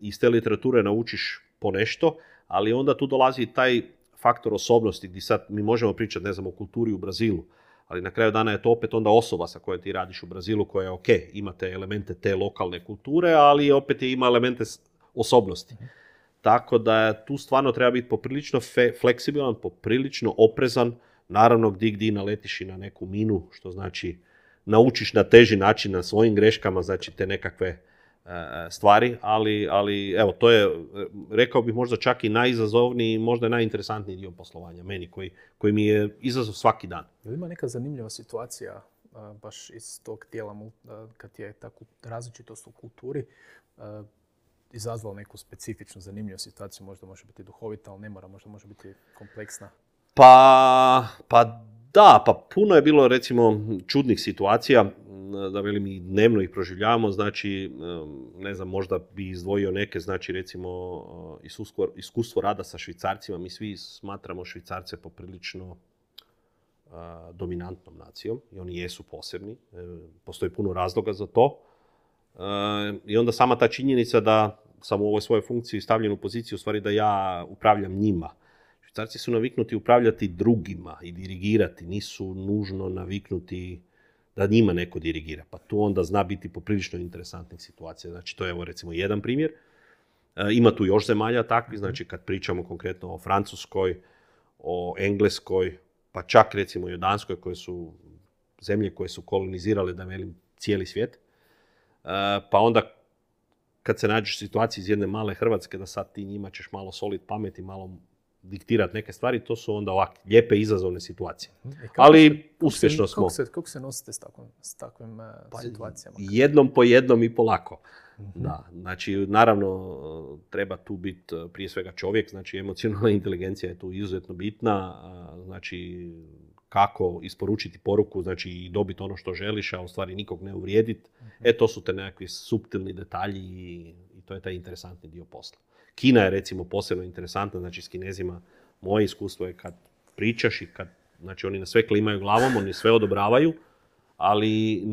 Iz te literature naučiš ponešto, ali onda tu dolazi taj faktor osobnosti, gdje sad mi možemo pričati, ne znam, o kulturi u Brazilu, ali na kraju dana je to opet onda osoba sa kojom ti radiš u Brazilu, koja je ok, ima te elemente te lokalne kulture, ali opet ima elemente osobnosti. Tako da tu stvarno treba biti poprilično fleksibilan, poprilično oprezan, naravno gdje naletiš i na neku minu, što znači naučiš na teži način, na svojim greškama, znači te nekakve stvari, ali evo, to je, rekao bih, možda čak i najizazovniji i možda najinteresantniji dio poslovanja meni, koji mi je izazov svaki dan. Je li ima neka zanimljiva situacija baš iz tog dijela kad je tako različitost u kulturi izazvala neku specifičnu zanimljivu situaciju? Možda može biti duhovita, ali ne mora, možda može biti kompleksna. Pa puno je bilo, recimo, čudnih situacija, da velim, i dnevno ih proživljavamo, znači, ne znam, možda bi izdvojio neke, znači, recimo, iskustvo rada sa Švicarcima. Mi svi smatramo Švicarce poprilično dominantnom nacijom i oni jesu posebni, postoji puno razloga za to. I onda sama ta činjenica da sam u ovoj svojoj funkciji stavljen u poziciju, u stvari da ja upravljam njima. Švicarci su naviknuti upravljati drugima i dirigirati, nisu nužno naviknuti da njima neko dirigira. Pa tu onda zna biti poprilično interesantnih situacija. Znači, to je evo recimo jedan primjer. Ima tu još zemalja takvi, znači kad pričamo konkretno o Francuskoj, o Engleskoj, pa čak recimo i o Danskoj, koje su zemlje koje su kolonizirale, da velim, cijeli svijet. Pa onda kad se nađeš u situaciji iz jedne male Hrvatske da sad ti njima ćeš malo solid pamet i malo diktirati neke stvari, to su onda ovakve lijepe izazovne situacije. Ali uspješno smo. Kako se nosite s takvim situacijama? Jednom po jednom i polako. Da, znači naravno treba tu biti prije svega čovjek, znači emocionalna inteligencija je tu izuzetno bitna, znači kako isporučiti poruku, znači i dobiti ono što želiš, a u stvari nikog ne uvrijediti. To su te nekakvi suptilni detalji i to je taj interesantni dio posla. Kina je recimo posebno interesantna, znači s Kinezima moje iskustvo je kad pričaš i kad, znači oni na sve klimaju glavom, oni sve odobravaju, ali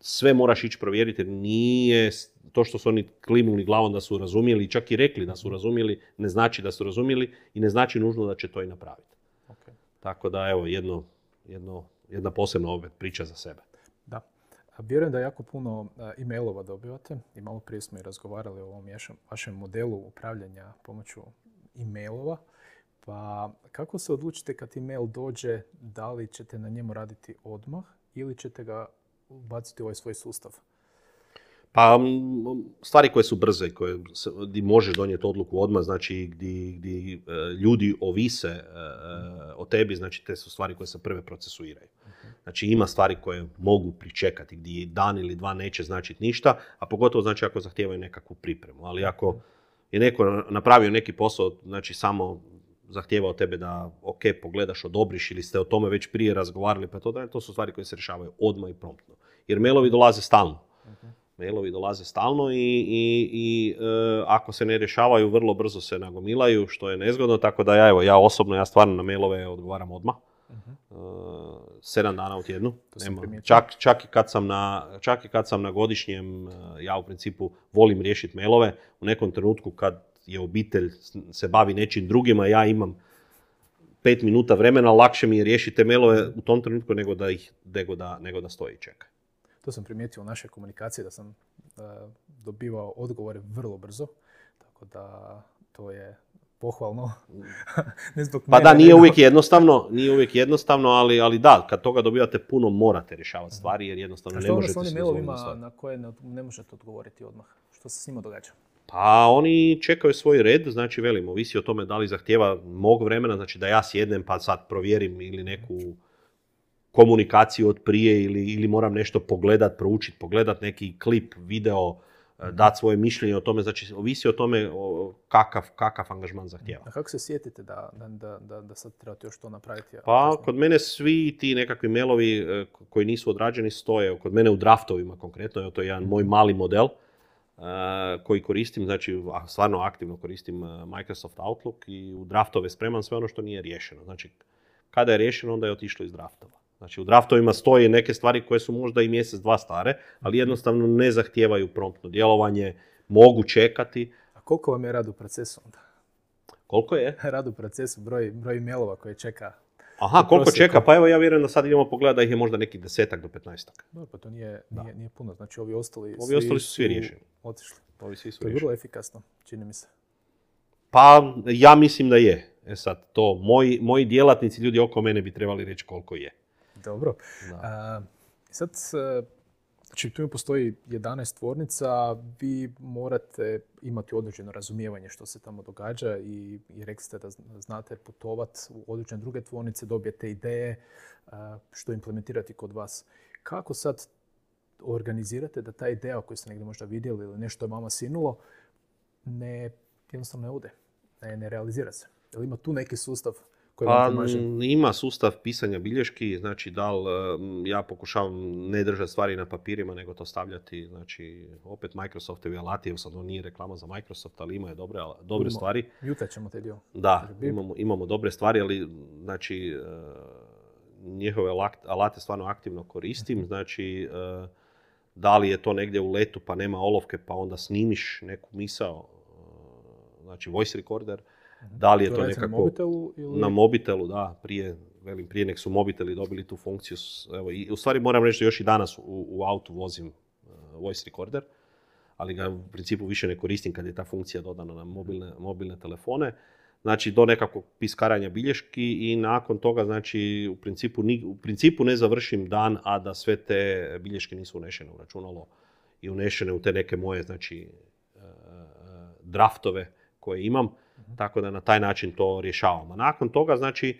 sve moraš ići provjeriti, nije to što su oni klimnuli glavom da su razumjeli, čak i rekli da su razumjeli, ne znači da su razumjeli i ne znači nužno da će to i napraviti. Okay. Tako da evo, jedna posebna opet priča za sebe. Da. Vjerujem da jako puno e-mailova dobivate i malo prije smo i razgovarali o ovom vašem modelu upravljanja pomoću e-mailova. Pa kako se odlučite kad e-mail dođe, da li ćete na njemu raditi odmah ili ćete ga ubaciti u ovaj svoj sustav? Pa stvari koje su brze, koje gdje možeš donijeti odluku odmah, znači gdje ljudi ovise o tebi, znači te su stvari koje se prve procesuiraju. Znači ima stvari koje mogu pričekati, gdje dan ili dva neće značiti ništa, a pogotovo znači ako zahtijevaju nekakvu pripremu. Ali ako je neko napravio neki posao, znači samo zahtijeva od tebe da ok, pogledaš, odobriš ili ste o tome već prije razgovarali, pa to su stvari koje se rješavaju odmah i promptno. Jer mailovi dolaze stalno. Mailovi dolaze stalno i ako se ne rješavaju, vrlo brzo se nagomilaju, što je nezgodno, tako da ja osobno, ja stvarno na mailove odgovaram odmah. 7 dana u tjednu. Čak i kad sam na godišnjem, ja u principu volim riješiti mailove. U nekom trenutku kad je obitelj se bavi nečim drugima, ja imam 5 minuta vremena, lakše mi je riješiti te mailove u tom trenutku nego da stoji i čeka. To sam primijetio u našoj komunikaciji da sam dobivao odgovore vrlo brzo, tako da to je pohvalno. Ne zbog mene, pa da, nije uvijek jednostavno, ali da, kad toga dobivate puno, morate rješavati stvari jer jednostavno ne možete se izvoliti. A što onda s onim mailovima na koje ne možete odgovoriti odmah? Što se s njima događa? Pa oni čekaju svoj red, znači velim, ovisi o tome da li zahtjeva mog vremena, znači da ja sjednem pa sad provjerim ili neku komunikaciju od prije ili moram nešto pogledat, proučiti, pogledat neki klip, video, dati svoje mišljenje o tome, znači ovisi o tome kakav angažman zahtjeva. A kako se sjetite da sad trebate još to napraviti? Pa kod mene svi ti nekakvi mailovi koji nisu odrađeni stoje, kod mene u draftovima konkretno, to je jedan moj mali model koji koristim, znači stvarno aktivno koristim Microsoft Outlook i u draftove spremam sve ono što nije riješeno. Znači kada je riješeno onda je otišlo iz draftova. Znači u draftovima stoje neke stvari koje su možda i mjesec, dva stare, ali jednostavno ne zahtijevaju promptno djelovanje, mogu čekati. A koliko vam je rad u procesu onda? Koliko je? Rad u procesu, broj mailova koje čeka. Aha, koliko čeka? Pa evo ja vjerujem da sad idemo pogledati da ih je možda nekih 10-ak do 15-ak. No, pa to nije puno, znači ovi ostali su svi riješeni. Otišli. Ovi svi su riješeni. To je vrlo efikasno, čini mi se. Pa ja mislim da je. Sad to, moji djelatnici, ljudi oko mene bi trebali reći koliko je. Dobro. Sad, znači tu postoji 11 tvornica, vi morate imati određeno razumijevanje što se tamo događa i rekli ste da znate putovati u određene druge tvornice, dobijete ideje što implementirati kod vas. Kako sad organizirate da ta ideja koju ste negdje možda vidjeli ili nešto je vama sinulo, jednostavno ne ode, ne realizira se? Jel ima tu neki sustav? Pa ima sustav pisanja bilješki, znači ja pokušavam ne držati stvari na papirima, nego to stavljati, znači opet Microsoftovi alati, jer sad on nije reklama za Microsoft, ali imaju dobre stvari. Jutat ćemo te dio. Da, imamo dobre stvari, ali znači njihove alate stvarno aktivno koristim, znači da li je to negdje u letu pa nema olovke pa onda snimiš neku misao, znači voice recorder. Da li je to nekako na mobitelu, da, prije velim, prije nek su mobiteli dobili tu funkciju. Evo, i, u stvari moram reći da još i danas u autu vozim voice recorder, ali ga u principu više ne koristim kad je ta funkcija dodana na mobilne telefone. Znači, do nekakvog piskaranja bilješki i nakon toga, znači, u principu ne završim dan, a da sve te bilješke nisu unešene u računalo i unešene u te neke moje, znači, draftove koje imam, tako da na taj način to rješavamo. Nakon toga, znači...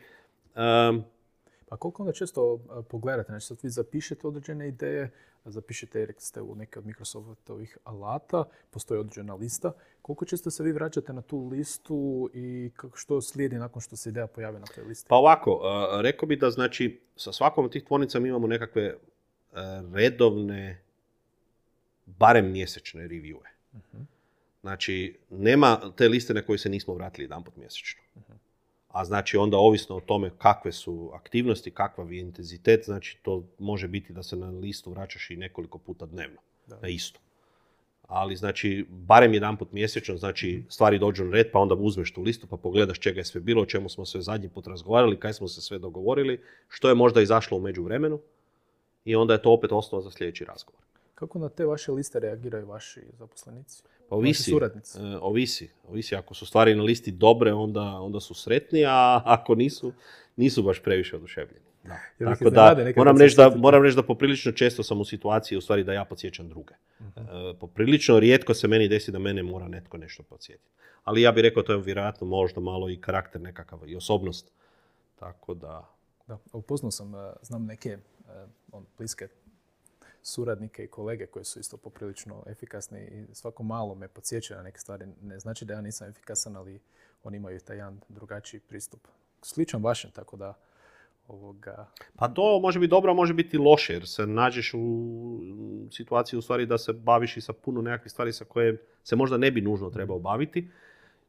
Pa koliko onda često pogledate, znači sad vi zapišete određene ideje, zapišete jer ste u neke od Microsoftovih alata, postoji određena lista, koliko često se vi vraćate na tu listu i što slijedi nakon što se ideja pojavi na toj listi? Pa ovako, rekao bi da, znači, sa svakom od tih tvornica mi imamo nekakve redovne, barem mjesečne reviewe. Znači, nema te liste na koju se nismo vratili jedanput mjesečno. A znači onda ovisno o tome kakve su aktivnosti, kakav je intenzitet, znači to može biti da se na listu vraćaš i nekoliko puta dnevno, da, na isto. Ali znači, barem jedanput mjesečno, znači stvari dođu na red, pa onda uzmeš tu listu, pa pogledaš čega je sve bilo, o čemu smo sve zadnji put razgovarali, kaj smo se sve dogovorili, što je možda izašlo u međuvremenu i onda je to opet osnova za sljedeći razgovor. Kako na te vaše liste reagiraju vaši zaposlenici? Ovisi. Ako su stvari na listi dobre, onda su sretni, a ako nisu baš previše oduševljeni. Tako da, moram reći da poprilično često sam u situaciji, u stvari, da ja podsjećam druge. Poprilično rijetko se meni desi da mene mora netko nešto podsjetiti. Ali ja bih rekao, to je vjerojatno možda malo i karakter nekakav, i osobnost. Tako da... Da, upoznao sam, znam neke bliske suradnike i kolege koji su isto poprilično efikasni i svako malo me podsjeća na neke stvari. Ne znači da ja nisam efikasan, ali oni imaju taj jedan drugačiji pristup. Sličan vašem, tako da... Pa to može biti dobro, a može biti loše, jer se nađeš u situaciji, u stvari, da se baviš i sa puno nekakvih stvari sa koje se možda ne bi nužno trebao baviti.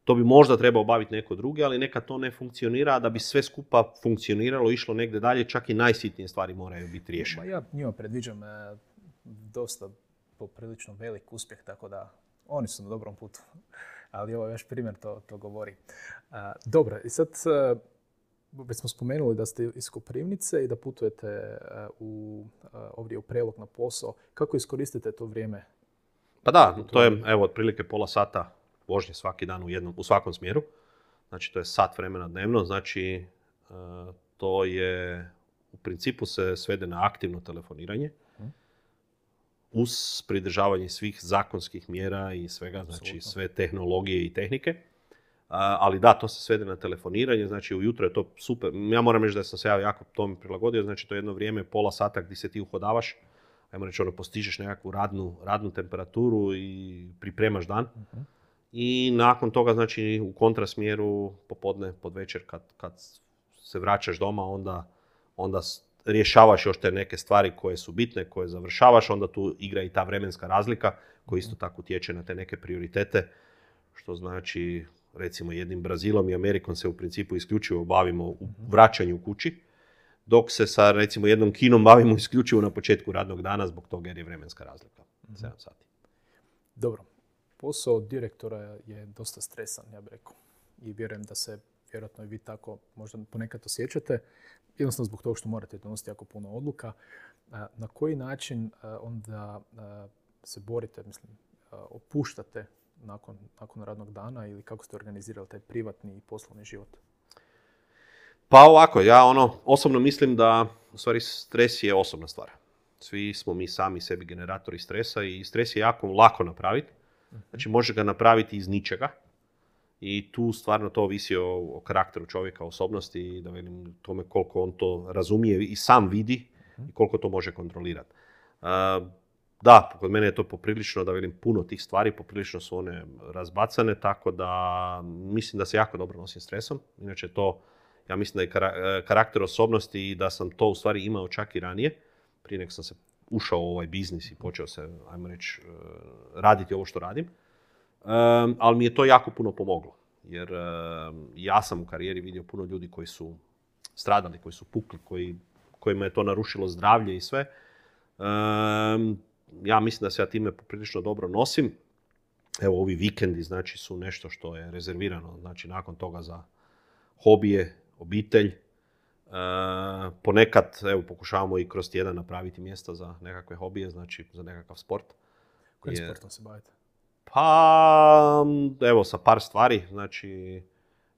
To bi možda trebao baviti neko drugi, ali neka to ne funkcionira, a da bi sve skupa funkcioniralo, išlo negdje dalje, čak i najsitnije stvari moraju biti riješene. Ja njima predviđam dosta poprilično velik uspjeh, tako da oni su na dobrom putu. Ali ovo je još primjer, to govori. Dobro, i sad već smo spomenuli da ste iz Koprivnice i da putujete ovdje u Prelog na posao. Kako iskoristite to vrijeme? Pa da, to je evo otprilike pola sata vožnje svaki dan u svakom smjeru. Znači, to je sat vremena dnevno. Znači, to je u principu se svede na aktivno telefoniranje uz pridržavanje svih zakonskih mjera i svega, znači sve tehnologije i tehnike. Ali da, to se svede na telefoniranje, znači ujutro je to super. Ja moram reći da sam se ja jako tome prilagodio, znači to je jedno vrijeme, pola sata gdje se ti uhodavaš, ajmo reći ono, postižeš nekakvu radnu temperaturu i pripremaš dan. I nakon toga, znači, u kontrasmjeru, popodne, podvečer, kad se vraćaš doma, onda rješavaš još te neke stvari koje su bitne, koje završavaš, onda tu igra i ta vremenska razlika koja isto tako utječe na te neke prioritete, što znači, recimo, jednim Brazilom i Amerikom se u principu isključivo bavimo u vraćanju kući, dok se sa, recimo, jednom Kinom bavimo isključivo na početku radnog dana zbog toga jer je vremenska razlika, 7 sati. Dobro. Posao direktora je dosta stresan, ja bih rekao. I vjerujem da se vjerojatno i vi tako možda ponekad osjećate, jednostavno zbog toga što morate donositi jako puno odluka. Na koji način onda se borite, mislim, opuštate nakon radnog dana ili kako ste organizirali taj privatni i poslovni život? Pa ovako, ja osobno mislim da u stvari stres je osobna stvar. Svi smo mi sami sebi generatori stresa i stres je jako lako napraviti. Znači, može ga napraviti iz ničega i tu stvarno to ovisi o karakteru čovjeka, osobnosti i da velim tome koliko on to razumije i sam vidi i koliko to može kontrolirati. Da, kod mene je to poprilično, da velim, puno tih stvari, poprilično su one razbacane, tako da mislim da se jako dobro nosim stresom. Inače to, ja mislim da je karakter osobnosti i da sam to u stvari imao čak i ranije, prije nego sam se ušao u ovaj biznis i počeo se, ajmo reći, raditi ovo što radim. Ali mi je to jako puno pomoglo, jer ja sam u karijeri vidio puno ljudi koji su stradali, koji su pukli, kojima je to narušilo zdravlje i sve. Ja mislim da se ja time poprilično dobro nosim. Evo, ovi vikendi, znači, su nešto što je rezervirano, znači, nakon toga za hobije, obitelj. Ponekad evo, pokušavamo i kroz tjedan napraviti mjesta za nekakve hobije, znači za nekakav sport. Kojim sportom se bavite? Pa, evo, sa par stvari. Znači,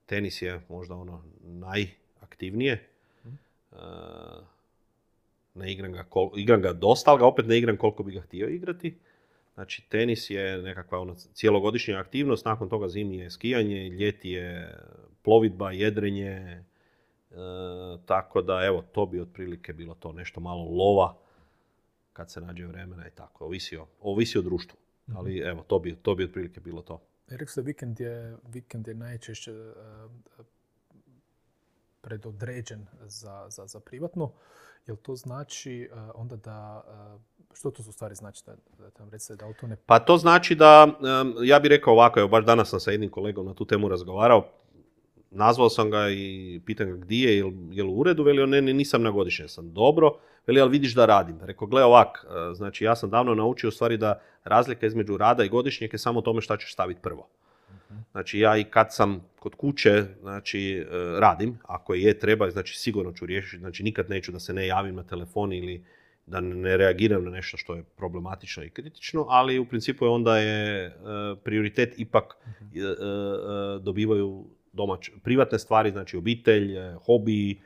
tenis je možda ono najaktivnije. Ne igram ga, igram ga dosta, ali ga opet ne igram koliko bi ga htio igrati. Znači, tenis je nekakva ono cijelogodišnja aktivnost, nakon toga zimi je skijanje, ljeti je plovidba, jedrenje. Tako da, evo, to bi otprilike bilo to, nešto malo lova kad se nađe vremena i tako, ovisi o društvu, ali evo, to bi otprilike bilo to. Rekli ste, vikend je najčešće predodređen za privatno, jel to znači onda da, što to u stvari znači da auto ne... Pa to znači da, ja bih rekao ovako, evo, baš danas sam sa jednim kolegom na tu temu razgovarao. Nazvao sam ga i pitan ga gdje je, je li u uredu, veli on ne, nisam na godišnje, sam dobro, veli ali vidiš da radim. Rekao, gle ovak, znači ja sam davno naučio u stvari da razlika između rada i godišnjeg je samo o tome šta ćeš staviti prvo. Znači ja i kad sam kod kuće, znači radim, ako je treba, znači sigurno ću riješiti, znači nikad neću da se ne javim na telefon ili da ne reagiram na nešto što je problematično i kritično, ali u principu je onda je prioritet ipak dobivaju privatne stvari, znači obitelj, hobi,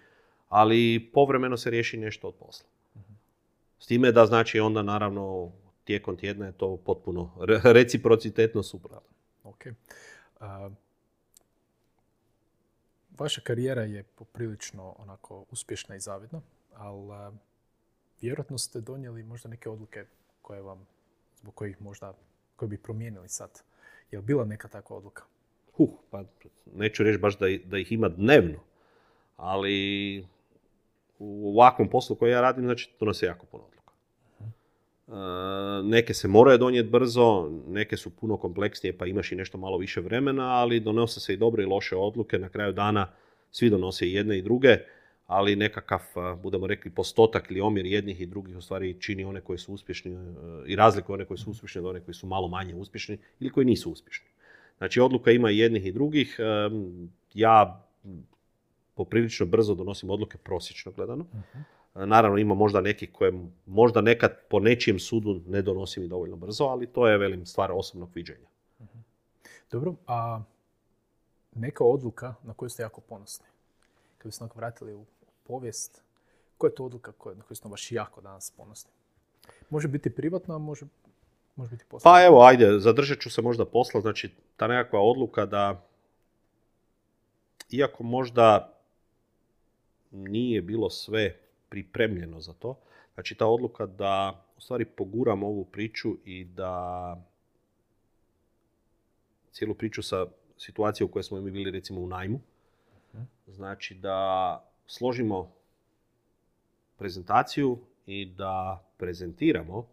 ali povremeno se riješi nešto od posla. S time da znači onda naravno tijekom tjedna je to potpuno reciprocitetno suprotno. Okay. Vaša karijera je poprilično onako uspješna i zavidna, ali vjerojatno ste donijeli možda neke odluke koje vam, zbog kojih možda, koje bi promijenili sad. Je li bila neka takva odluka? Pa neću reći baš da ih ima dnevno, ali u ovakvom poslu koji ja radim, znači to nas je jako puno odluka. Neke se moraju donijeti brzo, neke su puno kompleksnije pa imaš i nešto malo više vremena, ali donose se i dobre i loše odluke. Na kraju dana svi donose i jedne i druge, ali nekakav, budemo rekli, postotak ili omjer jednih i drugih u stvari čini one koji su uspješni i razliku one koji su uspješni od one koji su malo manje uspješni ili koji nisu uspješni. Znači, odluka ima i jednih i drugih. Ja poprilično brzo donosim odluke, prosječno gledano. Naravno, ima možda nekih koje možda nekad po nečijem sudu ne donosim i dovoljno brzo, ali to je, velim, stvar osobnog viđenja. Dobro, a neka odluka na koju ste jako ponosni? Kad biste nakon vratili u povijest, koja je to odluka na koju ste baš jako danas ponosni? Može biti privatna, a može... Pa evo, ajde, zadržat ću se možda posla, znači ta nekakva odluka da, iako možda nije bilo sve pripremljeno za to, znači ta odluka da u stvari poguram ovu priču i da cijelu priču sa situacijom u kojoj smo mi bili recimo u najmu, znači da složimo prezentaciju i da prezentiramo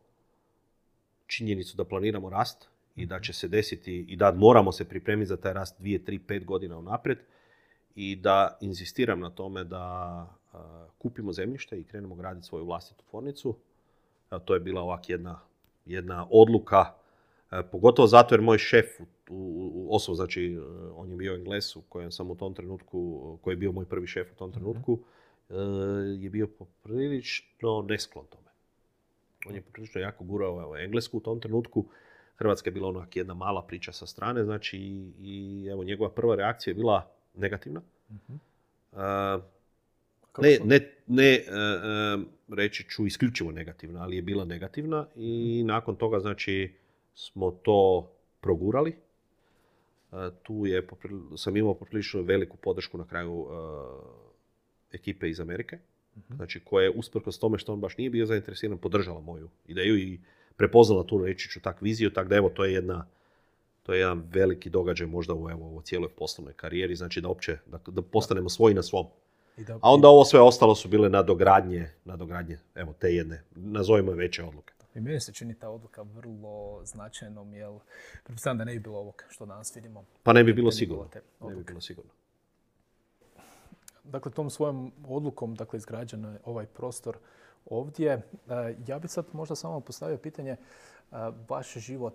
činjenicu da planiramo rast i da će se desiti i da moramo se pripremiti za taj rast 2, 3, 5 godina unaprijed i da inzistiram na tome da kupimo zemljište i krenemo graditi svoju vlastitu tvornicu. To je bila ovak jedna odluka, pogotovo zato jer moj šef, osoba, znači on je bio Englez u kojem sam u tom trenutku, koji je bio moj prvi šef u tom trenutku, je bio poprilično nesklon tome. On je prilično jako gurao Englesku u tom trenutku. Hrvatska je bila onak jedna mala priča sa strane, znači i evo, njegova prva reakcija je bila negativna. Reći ću isključivo negativna, ali je bila negativna i nakon toga znači smo to progurali. Sam imao poprilično veliku podršku na kraju ekipe iz Amerike. Znači koja je usprkos tome što on baš nije bio zainteresiran, podržala moju ideju i prepoznala tu, reći ću, tak viziju, tako da evo to je jedan veliki događaj možda u cijeloj poslovnoj karijeri, znači da postanemo svoji na svom. A onda ovo sve ostalo su bile nadogradnje evo te jedne, nazovimo veće odluke. I meni se čini ta odluka vrlo značajnom, jer pretpostavljam da ne bi bilo ovog što danas vidimo. Pa ne bi bilo sigurno. Dakle, tom svojom odlukom, dakle, izgrađen je ovaj prostor ovdje. Ja bih sad možda samo postavio pitanje, vaš život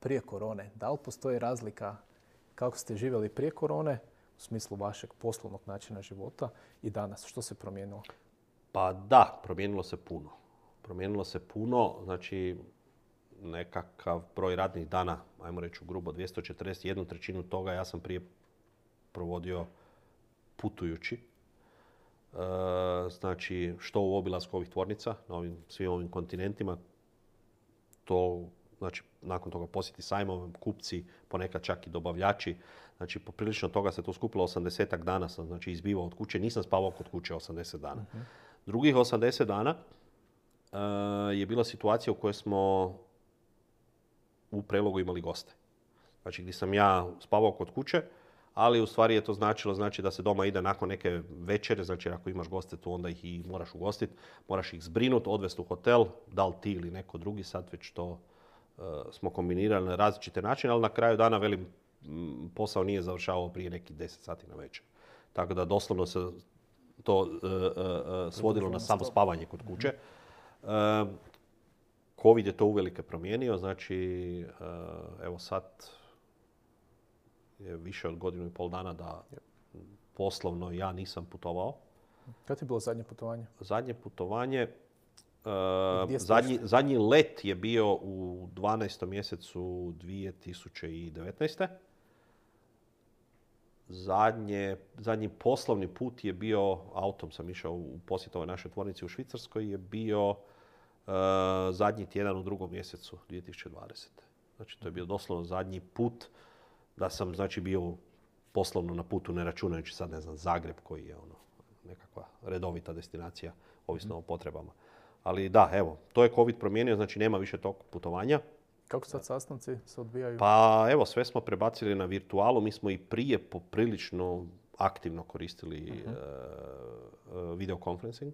prije korone, da li postoji razlika kako ste živjeli prije korone u smislu vašeg poslovnog načina života i danas? Što se promijenilo? Pa da, promijenilo se puno. Promijenilo se puno, znači nekakav broj radnih dana, ajmo reći grubo 241 trećinu toga ja sam prije provodio putujući. Znači što u obilasku ovih tvornica na svim ovim kontinentima, to znači nakon toga posjeti sajmove, kupci, ponekad čak i dobavljači. Znači poprilično toga se to skupilo, 80-ak dana sam znači izbivao od kuće, nisam spavao kod kuće 80 dana. Drugih 80 dana je bila situacija u kojoj smo u Prelogu imali goste. Znači gdje sam ja spavao kod kuće, ali u stvari je to značilo znači, da se doma ide nakon neke večere, znači ako imaš goste tu onda ih i moraš ugostiti, moraš ih zbrinuti, odvesti u hotel, da li ti ili neko drugi, sad već to smo kombinirali na različite načine, ali na kraju dana velim posao nije završavao prije nekih 10 sati na večer. Tako da doslovno se to svodilo na samo spavanje kod kuće. Covid je to uvelike promijenio, znači evo sad je više od godinu i pol dana da poslovno ja nisam putovao. Kad je bilo zadnje putovanje? Zadnje putovanje, zadnji let je bio u 12. mjesecu 2019. Zadnji poslovni put je bio, autom sam išao u posjet ovoj našoj tvornici u Švicarskoj, je bio zadnji tjedan u drugom mjesecu 2020. Znači to je bio doslovno zadnji put da sam znači bio poslovno na putu, ne računajući sad ne znam Zagreb koji je ono nekakva redovita destinacija ovisno o potrebama. Ali da, evo, to je Covid promijenio, znači nema više tog putovanja. Kako sad sastanci se odvijaju? Pa evo, sve smo prebacili na virtualu. Mi smo i prije poprilično aktivno koristili videokonferencing.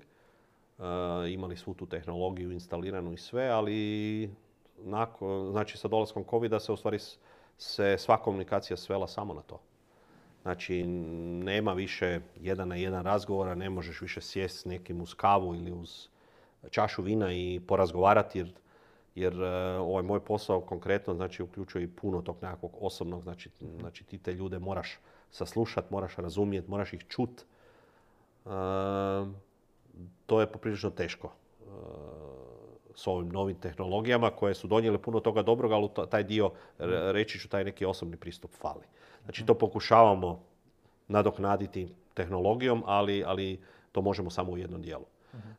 Imali svu tu tehnologiju instaliranu i sve, ali nakon, znači sa dolaskom Covida se u stvari sva komunikacija svela samo na to. Znači nema više jedan na jedan razgovora, ne možeš više sjesti s nekim uz kavu ili uz čašu vina i porazgovarati jer ovaj moj posao konkretno znači uključuje i puno tog nekakvog osobnog, znači ti te ljude moraš saslušati, moraš razumjeti, moraš ih čuti. To je poprilično teško s ovim novim tehnologijama koje su donijele puno toga dobroga, ali taj dio, reći ću, taj neki osobni pristup fali. Znači to pokušavamo nadoknaditi tehnologijom, ali to možemo samo u jednom dijelu.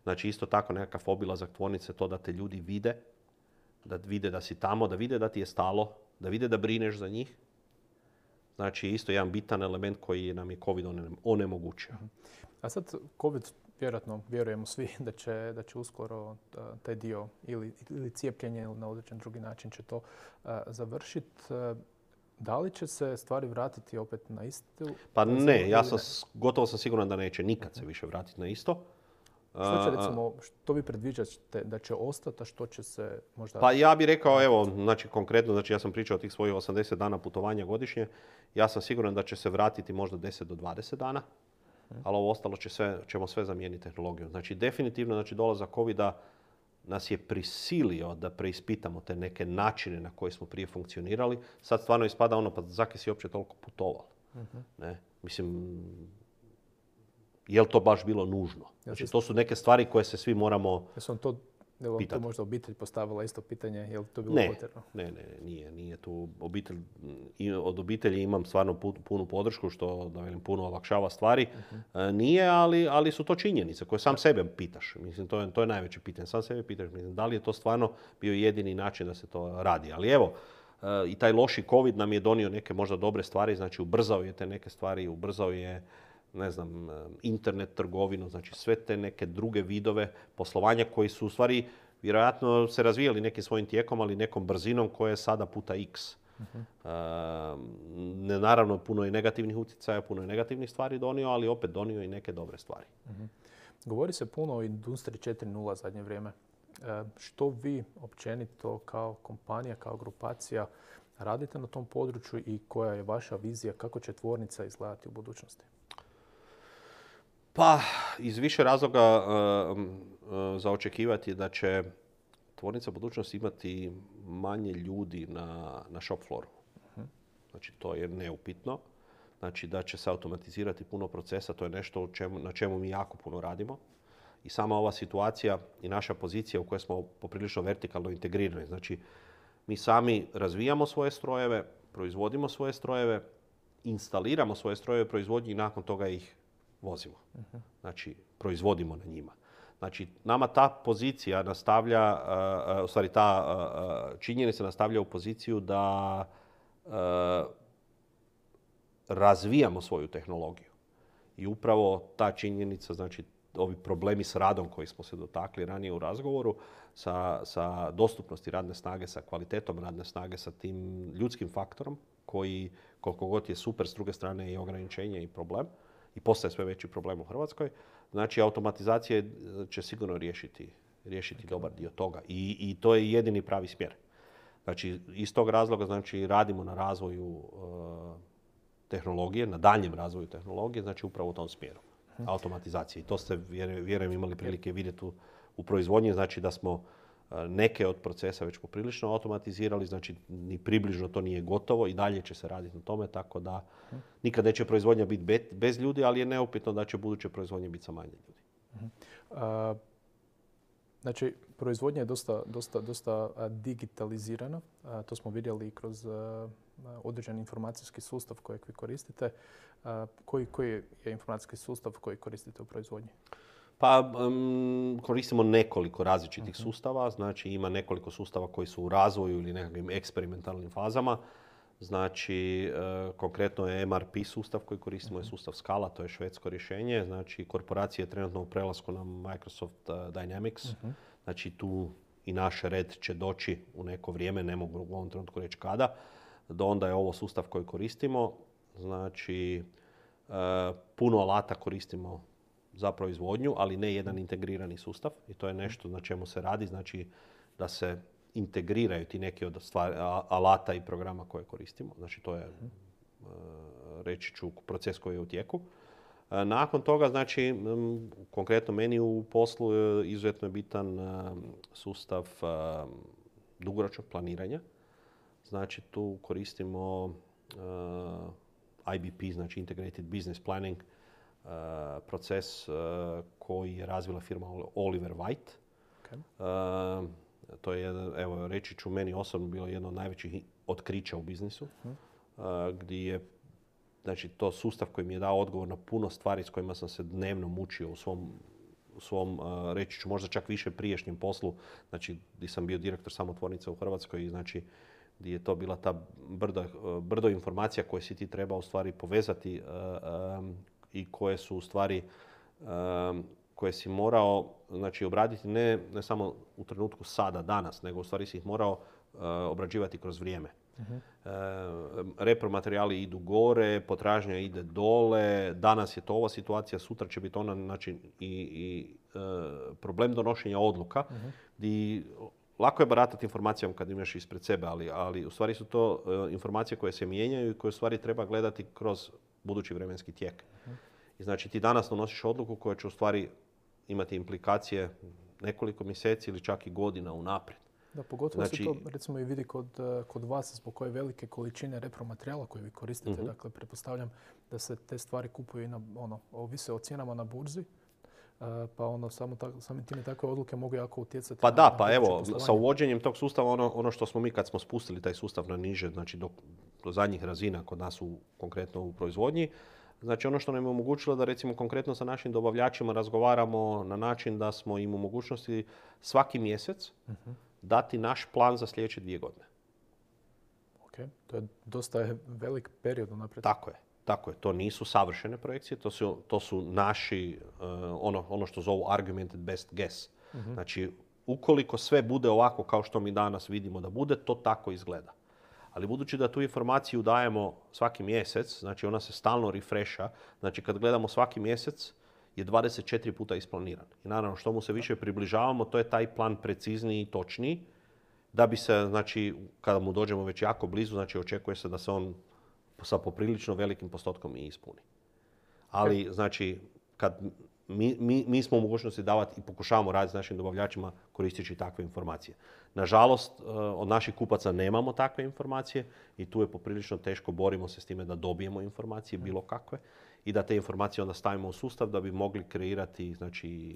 Znači isto tako nekakav obilazak tvornice, to da te ljudi vide, da vide da si tamo, da vide da ti je stalo, da vide da brineš za njih. Znači isto jedan bitan element koji nam je Covid onemogućio. A sad Covid, vjerojatno vjerujemo svi da će uskoro taj dio ili cijepljenje ili na određen drugi način će to završiti. Da li će se stvari vratiti opet na istu? Pa ne, gotovo sam siguran da neće nikad se više vratiti na isto. Što će, recimo, što vi predviđate da će ostati, a što će se možda... Pa ja bih rekao, evo, znači konkretno, znači ja sam pričao o tih svojih 80 dana putovanja godišnje. Ja sam siguran da će se vratiti možda 10 do 20 dana, ali ovo ostalo ćemo sve zamijeniti tehnologijom. Znači definitivno, znači dolazak Covida nas je prisilio da preispitamo te neke načine na koje smo prije funkcionirali. Sad stvarno ispada ono, pa zaki si uopće toliko putoval? Ne? Mislim... Je li to baš bilo nužno? Znači, to su neke stvari koje se svi moramo pitati. Je li to možda obitelj postavila isto pitanje? Je li to bilo potrebno? Ne, nije tu obitelj. Od obitelji imam stvarno punu podršku, što da velim, puno olakšava stvari. Nije, ali su to činjenice koje sam sebe pitaš. Mislim, to je najveće pitanje. Sam sebe pitaš, mislim, da li je to stvarno bio jedini način da se to radi. Ali evo, i taj loši Covid nam je donio neke možda dobre stvari. Znači, ubrzao je te neke stvari, ubrzao je ne znam, internet, trgovinu, znači sve te neke druge vidove poslovanja koji su u stvari vjerojatno se razvijali nekim svojim tijekom, ali nekom brzinom koja je sada puta x. Naravno, puno je negativnih utjecaja, puno je negativnih stvari donio, ali opet donio i neke dobre stvari. Govori se puno o industriji 4.0 zadnje vrijeme. Što vi općenito kao kompanija, kao grupacija radite na tom području i koja je vaša vizija kako će tvornica izgledati u budućnosti? Pa, iz više razloga za očekivati je da će tvornica budućnosti imati manje ljudi na shop floru. Znači, to je neupitno. znači da će se automatizirati puno procesa, to je nešto na čemu mi jako puno radimo. I sama ova situacija i naša pozicija u kojoj smo poprilično vertikalno integrirani. Znači, mi sami razvijamo svoje strojeve, proizvodimo svoje strojeve, instaliramo svoje strojeve proizvodnje i nakon toga ih vozimo. Znači, proizvodimo na njima. Znači, nama ta pozicija nastavlja, u stvari ta činjenica nastavlja u poziciju da razvijamo svoju tehnologiju. I upravo ta činjenica, znači, ovi problemi s radom koji smo se dotakli ranije u razgovoru, sa dostupnosti radne snage, sa kvalitetom radne snage, sa tim ljudskim faktorom koji koliko god je super, s druge strane je ograničenje i problem i postaje sve veći problem u Hrvatskoj. Znači, automatizacija će sigurno riješiti dobar dio toga i to je jedini pravi smjer. Znači, iz tog razloga znači, radimo na razvoju tehnologije, na daljem razvoju tehnologije, znači upravo u tom smjeru. Automatizacije. I to ste, vjerujem, imali prilike vidjeti u proizvodnji. Znači da smo neke od procesa već poprilično automatizirali. Znači ni približno to nije gotovo i dalje će se raditi na tome. Tako da nikad neće proizvodnja biti bez ljudi, ali je neupitno da će buduće proizvodnje biti sa manje ljudi. Znači, proizvodnja je dosta digitalizirana. To smo vidjeli kroz određen informacijski sustav kojeg vi koristite. Koji je informacijski sustav koji koristite u proizvodnji? Pa koristimo nekoliko različitih sustava. Znači, ima nekoliko sustava koji su u razvoju ili nekakvim eksperimentalnim fazama. Znači, konkretno je MRP sustav koji koristimo, je sustav Scala, to je švedsko rješenje. Znači, korporacija je trenutno u prelasku na Microsoft Dynamics. Znači, tu i naš red će doći u neko vrijeme, ne mogu u ovom trenutku reći kada. Do onda je ovo sustav koji koristimo. Znači, puno alata koristimo za proizvodnju, ali ne jedan integrirani sustav. I to je nešto na čemu se radi, znači da se integriraju ti neki od alata i programa koje koristimo. Znači, to je, reći ću, proces koji je u tijeku. Nakon toga, znači, konkretno meni u poslu izuzetno je bitan sustav dugoročnog planiranja. Znači, tu koristimo IBP, znači Integrated Business Planning, proces koji je razvila firma Oliver White. Okay. To je, evo, reći ću, meni osobno bilo jedno od najvećih otkrića u biznisu. Gdje je, znači, to sustav koji mi je dao odgovor na puno stvari s kojima sam se dnevno mučio u svom reći ću, možda čak više priješnjem poslu. Znači, gdje sam bio direktor samotvornice u Hrvatskoj i, znači, gdje je to bila ta brdo informacija koje si ti treba u stvari povezati i koje su u stvari, koje si morao, znači, obraditi ne samo u trenutku sada, danas, nego u stvari si ih morao obrađivati kroz vrijeme. Repromaterijali idu gore, potražnja ide dole, danas je to ova situacija, sutra će biti ona, znači, i problem donošenja odluka, gdje lako je baratati informacijom kad imaš ispred sebe, ali u stvari su to informacije koje se mijenjaju i koje u stvari treba gledati kroz budući vremenski tijek. I znači ti danas donosiš odluku koja će u stvari imati implikacije nekoliko mjeseci ili čak i godina unaprijed. Da, pogotovo znači, se to recimo i vidi kod vas zbog koje velike količine repromaterijala koje vi koristite. Dakle, pretpostavljam da se te stvari kupuju i na, ono, ovise o cijenama na burzi. Pa ono, samim time takve odluke mogu jako utjecati. Pa da, pa evo, sa uvođenjem tog sustava, ono što smo mi kad smo spustili taj sustav na niže, znači do zadnjih razina kod nas konkretno u proizvodnji, znači ono što nam je omogućilo da recimo konkretno sa našim dobavljačima razgovaramo na način da smo im u mogućnosti svaki mjesec dati naš plan za sljedeće 2 godine. Okay. To je dosta velik period unaprijed. Tako je, to nisu savršene projekcije, to su naši, ono što zovu argumented best guess. Znači, ukoliko sve bude ovako kao što mi danas vidimo da bude, to tako izgleda. Ali budući da tu informaciju dajemo svaki mjesec, znači ona se stalno refresha, znači kad gledamo svaki mjesec je 24 puta isplaniran. I naravno, što mu se više približavamo, to je taj plan precizniji i točniji, da bi se, znači, kada mu dođemo već jako blizu, znači očekuje se da se on sa poprilično velikim postotkom i ispuni. Ali, znači, kad mi smo u mogućnosti davati i pokušavamo raditi s našim dobavljačima koristeći takve informacije. Nažalost, od naših kupaca nemamo takve informacije i tu je poprilično teško, borimo se s time da dobijemo informacije bilo kakve i da te informacije onda stavimo u sustav da bi mogli kreirati, znači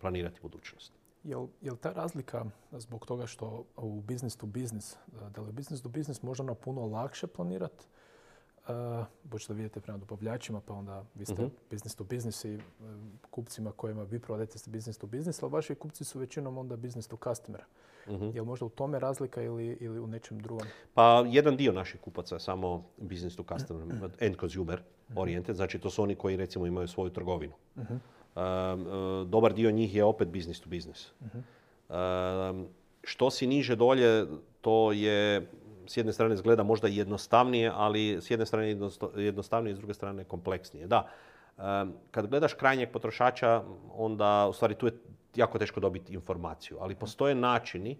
planirati budućnost. Jel ta razlika zbog toga što u business to business, da li business to business možda puno lakše planirati? Budući da vidite prema dobavljačima, pa onda vi ste business to business i kupcima kojima vi prodajete ste business to business, ali vaši kupci su većinom onda business to customer. Je li možda u tome razlika ili u nečem drugom? Pa jedan dio naših kupaca je samo business to customer, end consumer oriented. Znači to su oni koji recimo imaju svoju trgovinu. Dobar dio njih je opet business to business. Što si niže dolje, to je s jedne strane izgleda možda jednostavnije, ali s jedne strane jednostavnije, s druge strane kompleksnije. Da, kad gledaš krajnjeg potrošača, onda u stvari tu je jako teško dobiti informaciju. Ali postoje načini,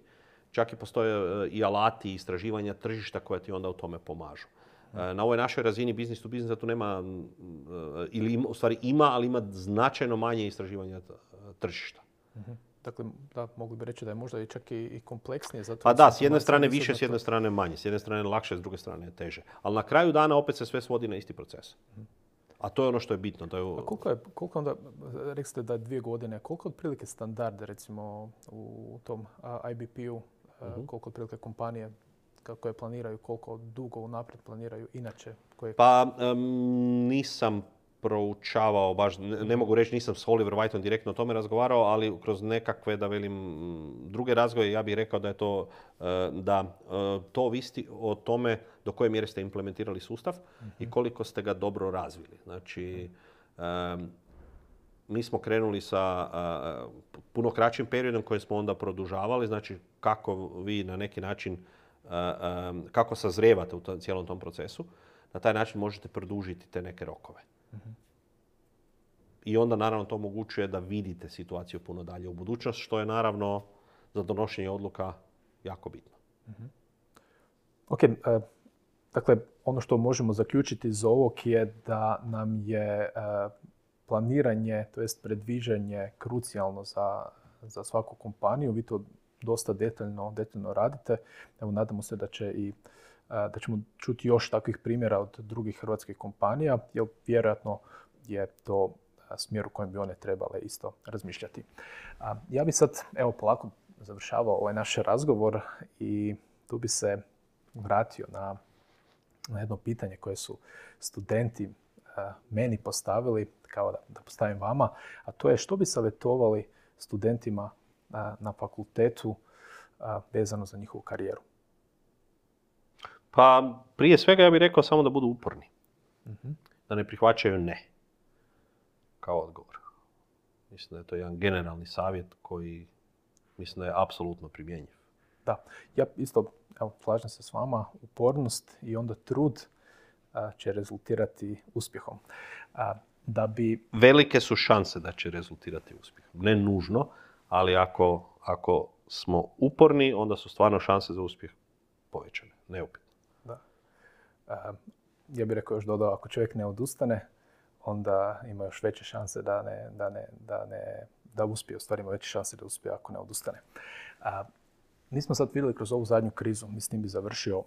čak i postoje i alati istraživanja tržišta koja ti onda u tome pomažu. Na ovoj našoj razini business to business tu nema, ili u stvari ima, ali ima značajno manje istraživanja tržišta. Dakle, da, mogli bi reći da je možda i čak i kompleksnije. Zato pa da, s jedne strane više, s jedne strane manje. S jedne strane lakše, s druge strane teže. Ali na kraju dana opet se sve svodi na isti proces. A to je ono što je bitno. To je... A koliko onda, rekli ste da je 2 godine, koliko otprilike standarde recimo u tom IBP-u, koliko otprilike kompanije koje planiraju, koliko dugo unaprijed planiraju inače? Koje... Pa nisam proučavao, baš ne mogu reći, nisam s Oliver Whiteom direktno o tome razgovarao, ali kroz nekakve, da velim, druge razgoje, ja bih rekao da je to, da to ovisi o tome do koje mjere ste implementirali sustav i koliko ste ga dobro razvili. Znači, mi smo krenuli sa puno kraćim periodom koji smo onda produžavali, znači kako vi na neki način, kako sazrijevate u cijelom tom procesu, na taj način možete produžiti te neke rokove. I onda naravno to omogućuje da vidite situaciju puno dalje u budućnost, što je naravno za donošenje odluka jako bitno. Ok, dakle ono što možemo zaključiti iz ovog je da nam je planiranje, to jest predviđanje krucijalno za svaku kompaniju. Vi to dosta detaljno radite. Evo, nadamo se da će da ćemo čuti još takvih primjera od drugih hrvatskih kompanija, jer vjerojatno je to smjer u kojem bi one trebale isto razmišljati. Ja bi sad, evo, polako završavao ovaj naš razgovor i tu bi se vratio na jedno pitanje koje su studenti meni postavili, kao da postavim vama, a to je što bi savjetovali studentima na fakultetu vezano za njihovu karijeru? Pa prije svega ja bih rekao samo da budu uporni, da ne prihvaćaju ne kao odgovor. Mislim da je to jedan generalni savjet koji mislim da je apsolutno primjenjiv. Da, ja isto slažem se s vama, upornost i onda trud će rezultirati uspjehom. Velike su šanse da će rezultirati uspjehom, ne nužno, ali ako smo uporni, onda su stvarno šanse za uspjeh povećane, neupitno. Da. Ja bih rekao još dodao, ako čovjek ne odustane, onda ima još veće šanse da uspije, u stvari ima veće šanse da uspije ako ne odustane. Nismo sad vidjeli kroz ovu zadnju krizu, mislim bi završio,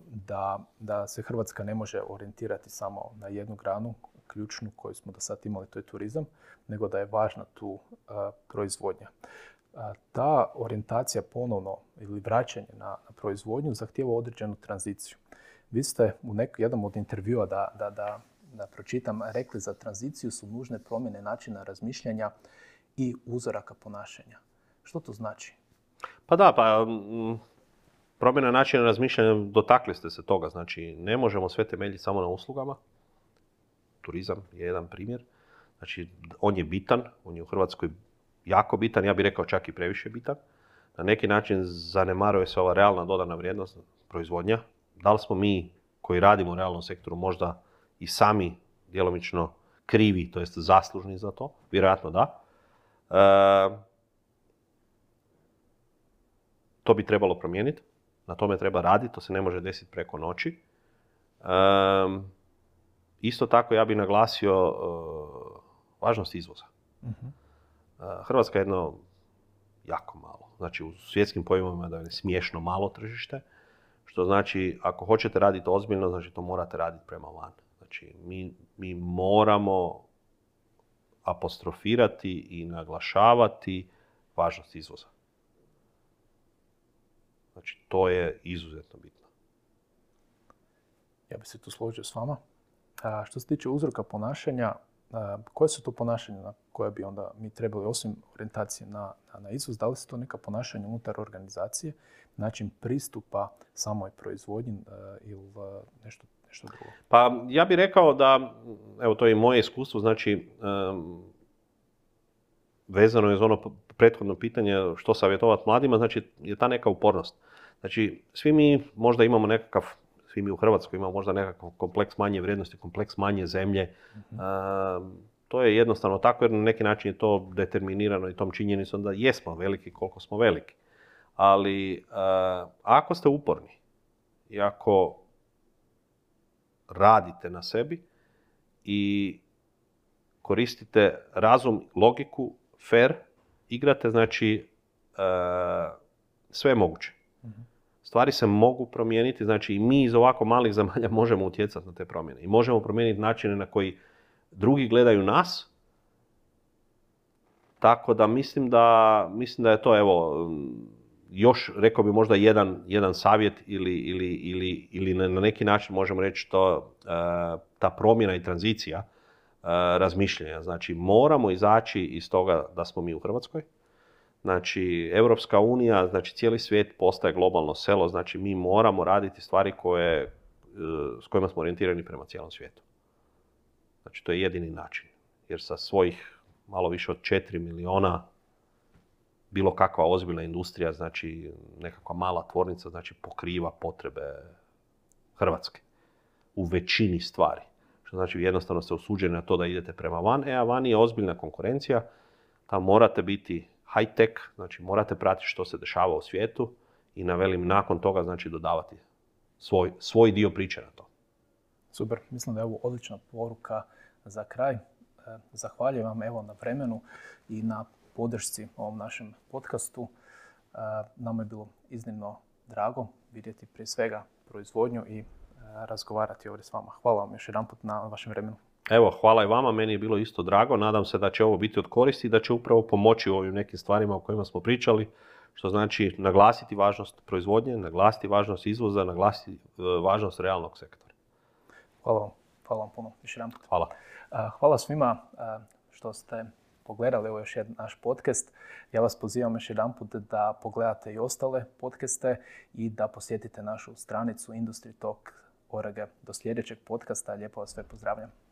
da se Hrvatska ne može orijentirati samo na jednu granu, ključnu koju smo do sad imali, to je turizam, nego da je važna tu proizvodnja. Ta orijentacija ponovno ili vraćanje na proizvodnju zahtijeva određenu tranziciju. Vi ste u jednom od intervjua da pročitam, rekli za tranziciju su nužne promjene načina razmišljanja i uzoraka ponašanja. Što to znači? Pa da, promjena načina razmišljanja, dotakli ste se toga. Znači, ne možemo sve temeljiti samo na uslugama. Turizam je jedan primjer. Znači, on je bitan, on je u Hrvatskoj jako bitan, ja bih rekao čak i previše bitan. Na neki način zanemaruje se ova realna dodana vrijednost, proizvodnja. Da li smo mi koji radimo u realnom sektoru možda i sami djelomično krivi, to jest zaslužni za to? Vjerojatno da. To bi trebalo promijeniti, na tome treba raditi, to se ne može desiti preko noći. Isto tako ja bih naglasio važnost izvoza. Hrvatska je jedno jako malo. Znači, u svjetskim pojmovima da je smiješno malo tržište. Što znači, ako hoćete raditi ozbiljno, znači to morate raditi prema van. Znači, mi moramo apostrofirati i naglašavati važnost izvoza. Znači, to je izuzetno bitno. Ja bih se tu složio s vama. A što se tiče uzroka ponašanja, koje su to ponašanja na koje bi onda mi trebali, osim orijentacije na izvoz, da li su to neka ponašanja unutar organizacije, način pristupa samoj proizvodnji ili nešto drugo? Pa ja bih rekao da, evo to je i moje iskustvo, znači vezano je za ono prethodno pitanje što savjetovati mladima, znači je ta neka upornost. Znači svi mi možda imamo nekakav, svi mi u Hrvatskoj imamo možda nekakav kompleks manje vrijednosti, kompleks manje zemlje. To je jednostavno tako jer na neki način je to determinirano i tom činjenicom da jesmo veliki koliko smo veliki. Ali ako ste uporni i ako radite na sebi i koristite razum, logiku, fair, igrate, znači sve je moguće. Stvari se mogu promijeniti, znači i mi iz ovako malih zemalja možemo utjecati na te promjene. I možemo promijeniti načine na koji drugi gledaju nas. Tako da mislim da je to, evo, još rekao bi možda jedan savjet ili na neki način možemo reći to, ta promjena i tranzicija razmišljanja. Znači moramo izaći iz toga da smo mi u Hrvatskoj. Znači, Europska unija, znači cijeli svijet postaje globalno selo, znači mi moramo raditi stvari s kojima smo orijentirani prema cijelom svijetu. Znači, to je jedini način. Jer sa svojih malo više od 4 miliona bilo kakva ozbiljna industrija, znači nekakva mala tvornica, znači pokriva potrebe Hrvatske u većini stvari. Što znači jednostavno ste osuđeni na to da idete prema van, a van je ozbiljna konkurencija, tam morate biti high tech, znači morate pratiti što se dešava u svijetu i nakon toga znači dodavati svoj dio priče na to. Super, mislim da je ovo odlična poruka za kraj. Zahvaljujem vam evo na vremenu i na podršci ovom našem podcastu. Nama je bilo iznimno drago vidjeti prije svega proizvodnju i razgovarati ovdje s vama. Hvala vam još jedanput na vašem vremenu. Evo, hvala i vama, meni je bilo isto drago. Nadam se da će ovo biti od koristi i da će upravo pomoći u ovim nekim stvarima o kojima smo pričali, što znači naglasiti važnost proizvodnje, naglasiti važnost izvoza, naglasiti važnost realnog sektora. Hvala vam puno, još jedanput. Hvala. Hvala svima što ste pogledali ovo još jedan naš podcast. Ja vas pozivam još jedanput da pogledate i ostale podcaste i da posjetite našu stranicu industrytalk.org. Do sljedećeg podcasta, lijepo vas sve pozdravljam.